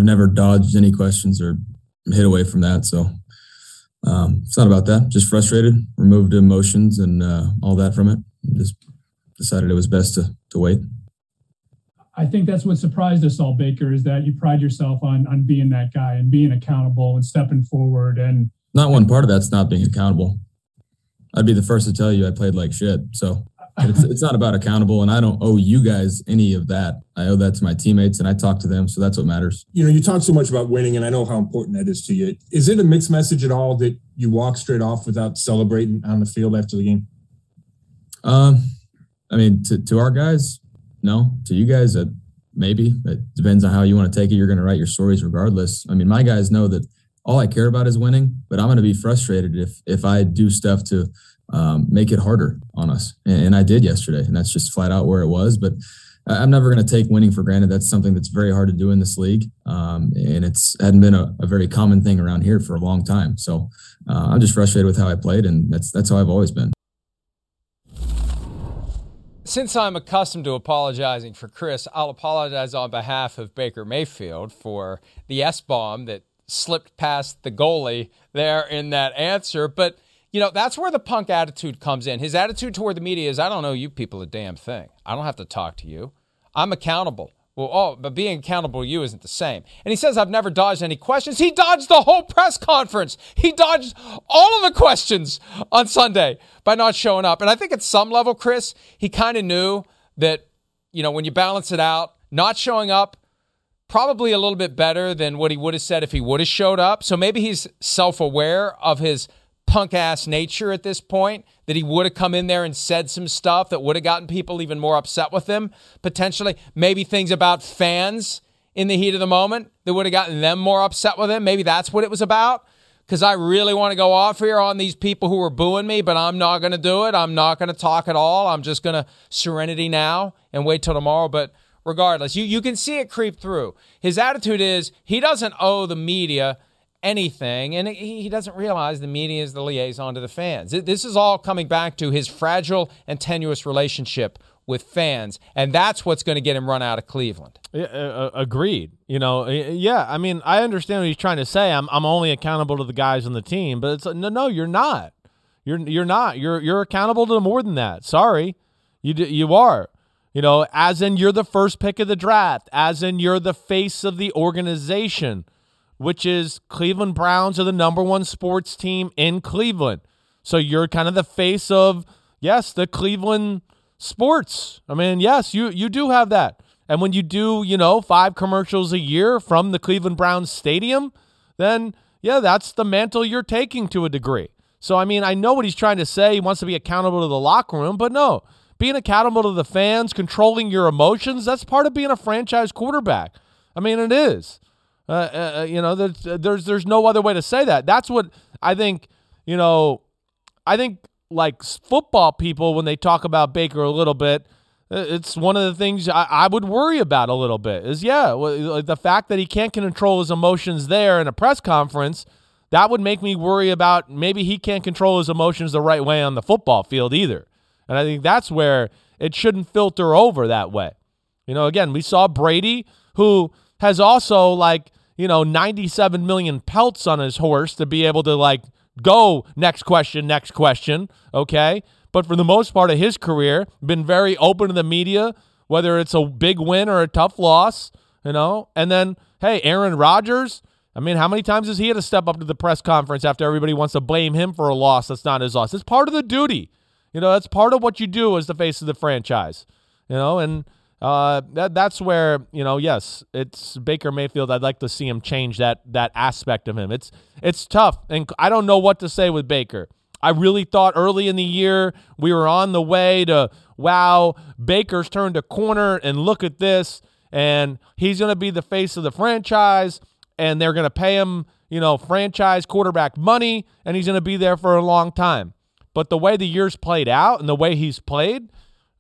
never dodged any questions or hid away from that, so it's not about that. Just frustrated, removed emotions and all that from it. Just decided it was best to wait. I think that's what surprised us all, Baker, is that you pride yourself on being that guy and being accountable and stepping forward. And not one part of that's not being accountable. I'd be the first to tell you I played like shit. So it's not about accountable, and I don't owe you guys any of that. I owe that to my teammates, and I talk to them, so that's what matters. You know, you talk so much about winning, and I know how important that is to you. Is it a mixed message at all that you walk straight off without celebrating on the field after the game? I mean, to our guys, no. To you guys, maybe. It depends on how you want to take it. You're going to write your stories regardless. I mean, my guys know that all I care about is winning, but I'm going to be frustrated if I do stuff to make it harder on us. And I did yesterday, and that's just flat out where it was. But I'm never going to take winning for granted. That's something that's very hard to do in this league, and it's hadn't been a very common thing around here for a long time. So I'm just frustrated with how I played, and that's how I've always been. Since I'm accustomed to apologizing for Chris, I'll apologize on behalf of Baker Mayfield for the S-bomb that slipped past the goalie there in that answer. But You know, that's where the punk attitude comes in. His attitude toward the media is, I don't owe you people a damn thing. I don't have to talk to you. I'm accountable. Well, but being accountable to you isn't the same. And he says, I've never dodged any questions. He dodged the whole press conference. He dodged all of the questions on Sunday by not showing up. And I think at some level, Chris, he kind of knew that, you know, when you balance it out, not showing up, probably a little bit better than what he would have said if he would have showed up. So maybe he's self-aware of his punk-ass nature at this point, that he would have come in there and said some stuff that would have gotten people even more upset with him, potentially. Maybe things about fans in the heat of the moment that would have gotten them more upset with him. Maybe that's what it was about, because I really want to go off here on these people who are booing me, but I'm not going to do it. I'm not going to talk at all. I'm just going to serenity now and wait till tomorrow. But regardless, you can see it creep through. His attitude is he doesn't owe the media anything, and he doesn't realize the media is the liaison to the fans. This is all coming back to his fragile and tenuous relationship with fans, and that's what's going to get him run out of Cleveland. Yeah, agreed. You know, yeah, I mean, I understand what he's trying to say. I'm only accountable to the guys on the team, but it's no, you're not. You're not. You're accountable to more than that. Sorry, you are. You know, as in you're the first pick of the draft, as in you're the face of the organization, which is Cleveland Browns are the number one sports team in Cleveland. So you're kind of the face of, yes, the Cleveland sports. I mean, yes, you do have that. And when you do, you know, 5 commercials a year from the Cleveland Browns stadium, then, yeah, that's the mantle you're taking to a degree. So, I mean, I know what he's trying to say. He wants to be accountable to the locker room, but no. Being accountable to the fans, controlling your emotions, that's part of being a franchise quarterback. I mean, it is. You know, there's no other way to say that. That's what I think, you know, I think like football people, when they talk about Baker a little bit, it's one of the things I would worry about a little bit is, yeah, the fact that he can't control his emotions there in a press conference, that would make me worry about maybe he can't control his emotions the right way on the football field either. And I think that's where it shouldn't filter over that way. You know, again, we saw Brady, who has also, like, you know, 97 million pelts on his horse to be able to, like, go next question, okay? But for the most part of his career, been very open to the media, whether it's a big win or a tough loss, you know? And then, hey, Aaron Rodgers, I mean, how many times has he had to step up to the press conference after everybody wants to blame him for a loss that's not his loss? It's part of the duty. You know, that's part of what you do as the face of the franchise, you know? And that's where, you know, yes, it's Baker Mayfield. I'd like to see him change that aspect of him. It's tough, and I don't know what to say with Baker. I really thought early in the year we were on the way to, wow, Baker's turned a corner, and look at this, and he's going to be the face of the franchise, and they're going to pay him, you know, franchise quarterback money, and he's going to be there for a long time. But the way the year's played out and the way he's played,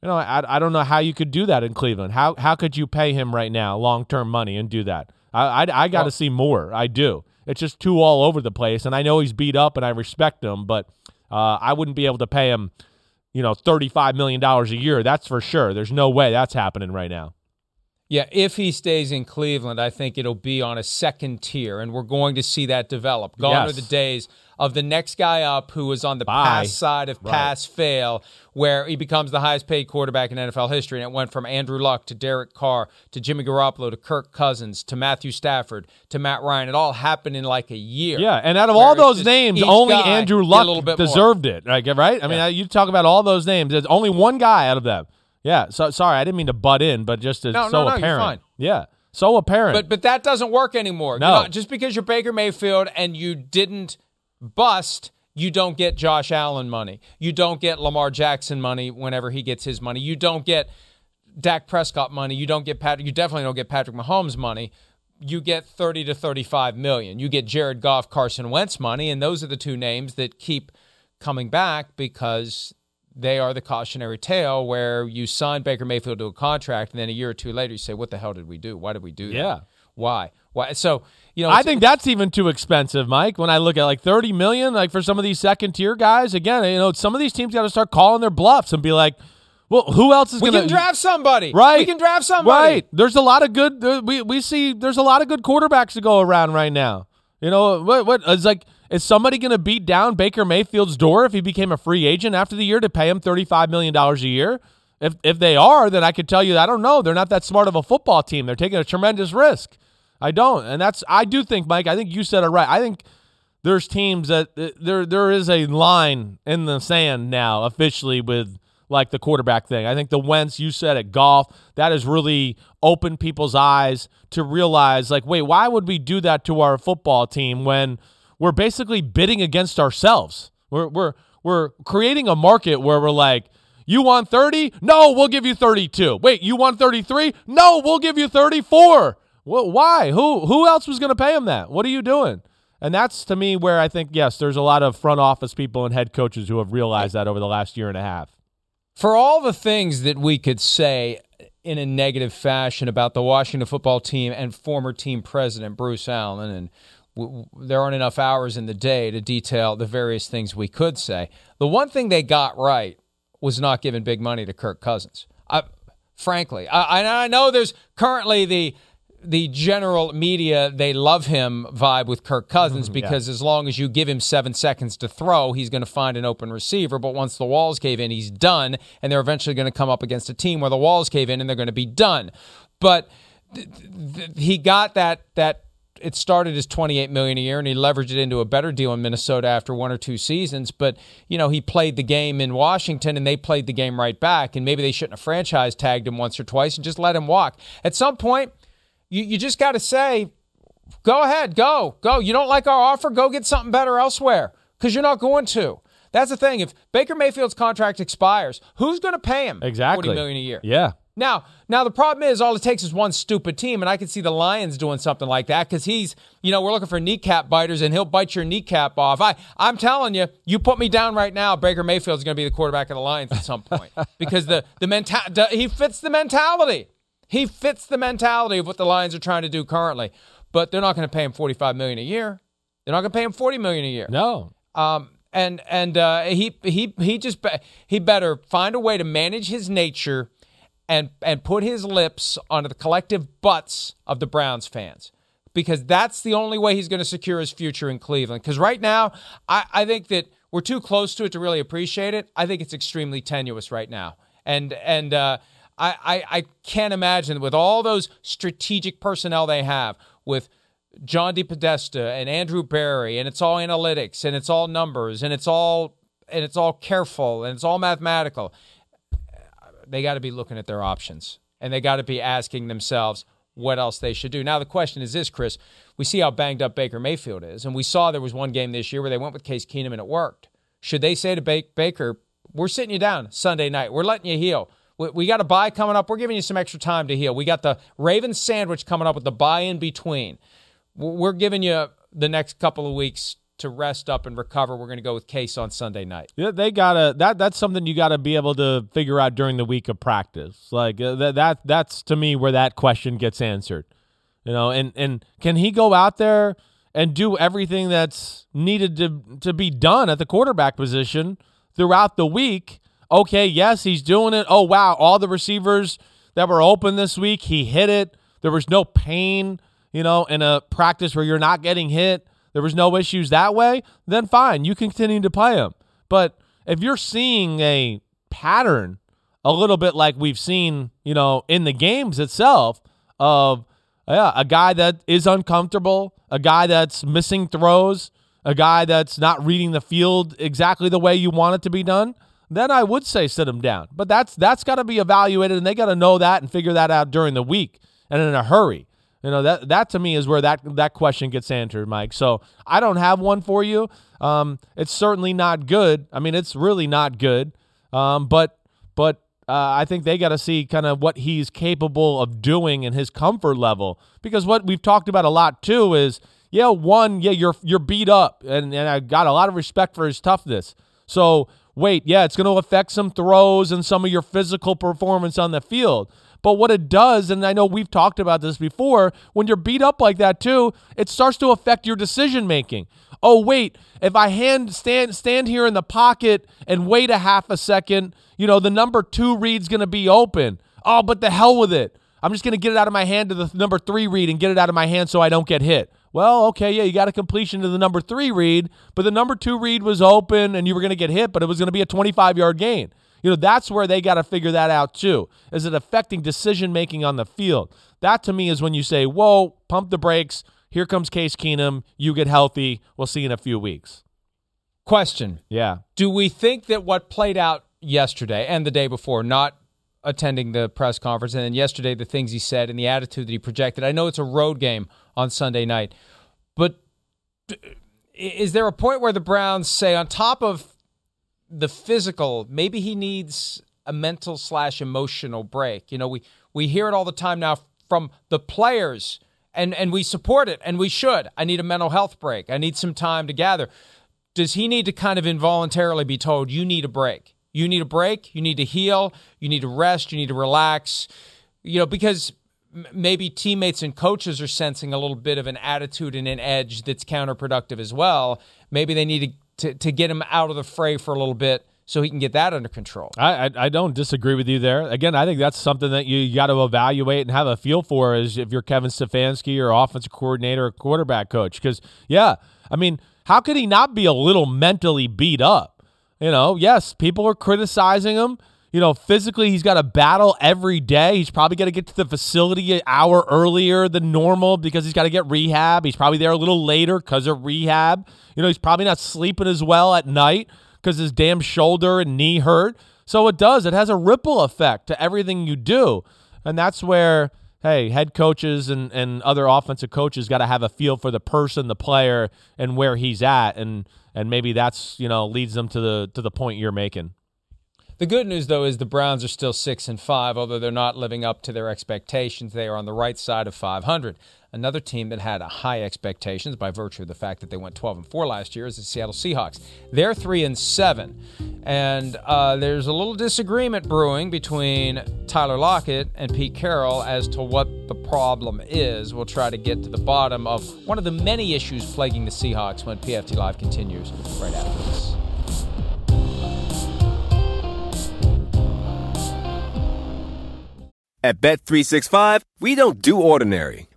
you know, I don't know how you could do that in Cleveland. How could you pay him right now long-term money and do that? I got to see more. I do. It's just too all over the place, and I know he's beat up, and I respect him, but I wouldn't be able to pay him, you know, $35 million a year. That's for sure. There's no way that's happening right now. Yeah, if he stays in Cleveland, I think it'll be on a second tier, and we're going to see that develop. Gone are the days of the next guy up who is on the pass side of pass-fail, where he becomes the highest-paid quarterback in NFL history, and it went from Andrew Luck to Derek Carr to Jimmy Garoppolo to Kirk Cousins to Matthew Stafford to Matt Ryan. It all happened in like a year. Yeah, and out of all those names, only Andrew Luck deserved it, right? I mean, you talk about all those names. There's only one guy out of them. Yeah, so sorry, I didn't mean to butt in, but just it's so apparent. You're fine. Yeah, so apparent. But that doesn't work anymore. No. You know, just because you're Baker Mayfield and you didn't bust, you don't get Josh Allen money. You don't get Lamar Jackson money whenever he gets his money. You don't get Dak Prescott money. You don't get You definitely don't get Patrick Mahomes money. You get 30 to 35 million. You get Jared Goff, Carson Wentz money, and those are the two names that keep coming back because they are the cautionary tale where you sign Baker Mayfield to a contract, and then a year or two later you say, what the hell did we do? Why did we do that? Yeah. Why? So, you know, I think that's even too expensive, Mike, when I look at like $30 million, like for some of these second-tier guys. Again, you know, some of these teams got to start calling their bluffs and be like, well, who else is going to – we can draft somebody. Right. We can draft somebody. Right. There's a lot of good – we see there's a lot of good quarterbacks to go around right now. You know, it's like – Is somebody going to beat down Baker Mayfield's door if he became a free agent after the year to pay him $35 million a year? If they are, then I could tell you, I don't know. They're not that smart of a football team. They're taking a tremendous risk. I don't. And I do think, Mike, I think you said it right. I think there's teams that there is a line in the sand now officially with like the quarterback thing. I think the Wentz, you said at golf, that has really opened people's eyes to realize like, wait, why would we do that to our football team when we're basically bidding against ourselves? We're creating a market where we're like, you want 30? No, we'll give you 32. Wait, you want 33? No, we'll give you 34. Well, why? Who else was going to pay him that? What are you doing? And that's, to me, where I think, yes, there's a lot of front office people and head coaches who have realized that over the last year and a half. For all the things that we could say in a negative fashion about the Washington football team and former team president Bruce Allen, and there aren't enough hours in the day to detail the various things we could say, the one thing they got right was not giving big money to Kirk Cousins. I know there's currently the general media, they love him vibe with Kirk Cousins because as long as you give him 7 seconds to throw, he's going to find an open receiver. But once the walls cave in, he's done, and they're eventually going to come up against a team where the walls cave in and they're going to be done. But he got that. It started as $28 million a year, and he leveraged it into a better deal in Minnesota after one or two seasons. But, you know, he played the game in Washington, and they played the game right back, and maybe they shouldn't have franchise tagged him once or twice and just let him walk. At some point, you just got to say, go ahead, go. You don't like our offer? Go get something better elsewhere because you're not going to. That's the thing. If Baker Mayfield's contract expires, who's going to pay him $40 million a year? Yeah. Now the problem is all it takes is one stupid team, and I can see the Lions doing something like that because we're looking for kneecap biters, and he'll bite your kneecap off. I'm telling you, you put me down right now, Baker Mayfield's going to be the quarterback of the Lions at some point because he fits the mentality. He fits the mentality of what the Lions are trying to do currently, but they're not going to pay him $45 million a year. They're not going to pay him $40 million a year. No. He better find a way to manage his nature and put his lips onto the collective butts of the Browns fans because that's the only way he's going to secure his future in Cleveland. Because right now, I think that we're too close to it to really appreciate it. I think it's extremely tenuous right now. And I can't imagine with all those strategic personnel they have with John DePodesta and Andrew Berry, and it's all analytics and it's all numbers and it's all careful and it's all mathematical. They got to be looking at their options, and they got to be asking themselves what else they should do. Now, the question is this, Chris. We see how banged up Baker Mayfield is, and we saw there was one game this year where they went with Case Keenum and it worked. Should they say to Baker, we're sitting you down Sunday night. We're letting you heal. We got a bye coming up. We're giving you some extra time to heal. We got the Ravens sandwich coming up with the bye in between. We're giving you the next couple of weeks to rest up and recover. We're going to go with Case on Sunday night. Yeah, they gotta. That's something you got to be able to figure out during the week of practice. Like that's to me where that question gets answered. You know, and can he go out there and do everything that's needed to be done at the quarterback position throughout the week? Okay, yes, he's doing it. Oh wow, all the receivers that were open this week, he hit it. There was no pain, in a practice where you're not getting hit. There was no issues that way, then fine, you continue to play him. But if you're seeing a pattern a little bit like we've seen, in the games itself of a guy that is uncomfortable, a guy that's missing throws, a guy that's not reading the field exactly the way you want it to be done, then I would say sit him down. But that's got to be evaluated, and they got to know that and figure that out during the week and in a hurry. That to me is where that question gets answered, Mike. So I don't have one for you. It's certainly not good. I mean, it's really not good. But I think they got to see kind of what he's capable of doing and his comfort level. Because what we've talked about a lot too is, you're beat up, and I got a lot of respect for his toughness. So it's going to affect some throws and some of your physical performance on the field. But what it does, and I know we've talked about this before, when you're beat up like that too, it starts to affect your decision-making. Oh, wait, if I stand here in the pocket and wait a half a second, the number 2 read's going to be open. Oh, but the hell with it. I'm just going to get it out of my hand to the number 3 read and get it out of my hand so I don't get hit. well, okay, yeah, you got a completion to the number 3 read, but the number 2 read was open and you were going to get hit, but it was going to be a 25-yard gain. You know, that's where they got to figure that out too. Is it affecting decision-making on the field? That to me is when you say, whoa, pump the brakes. Here comes Case Keenum. You get healthy. We'll see you in a few weeks. Question. Yeah. Do we think that what played out yesterday and the day before, not attending the press conference, and then yesterday the things he said and the attitude that he projected, I know it's a road game on Sunday night, but is there a point where the Browns say, on top of the physical, maybe he needs a mental / emotional break? You know, we hear it all the time now from the players, and we support it, and we should. I need a mental health break. I need some time to gather. Does he need to kind of involuntarily be told, you need a break? You need a break. You need to heal. You need to rest. You need to relax. You know, because maybe teammates and coaches are sensing a little bit of an attitude and an edge that's counterproductive as well. Maybe they need to get him out of the fray for a little bit so he can get that under control. I don't disagree with you there. Again, I think that's something that you got to evaluate and have a feel for is if you're Kevin Stefanski or offensive coordinator or quarterback coach. Because, yeah, I mean, how could he not be a little mentally beat up? You know, yes, people are criticizing him. You know, physically, he's got a battle every day. He's probably got to get to the facility an hour earlier than normal because he's got to get rehab. He's probably there a little later because of rehab. You know, he's probably not sleeping as well at night because his damn shoulder and knee hurt. So it does. It has a ripple effect to everything you do. And that's where, hey, head coaches and other offensive coaches got to have a feel for the person, the player, and where he's at, and maybe that's, you know, leads them to the point you're making. The good news though is the Browns are still 6-5, although they're not living up to their expectations. They are on the right side of 500. Another team that had high expectations by virtue of the fact that they went 12-4 last year is the Seattle Seahawks. They're 3-7, and there's a little disagreement brewing between Tyler Lockett and Pete Carroll as to what the problem is. We'll try to get to the bottom of one of the many issues plaguing the Seahawks when PFT Live continues right after this. At Bet365, we don't do ordinary.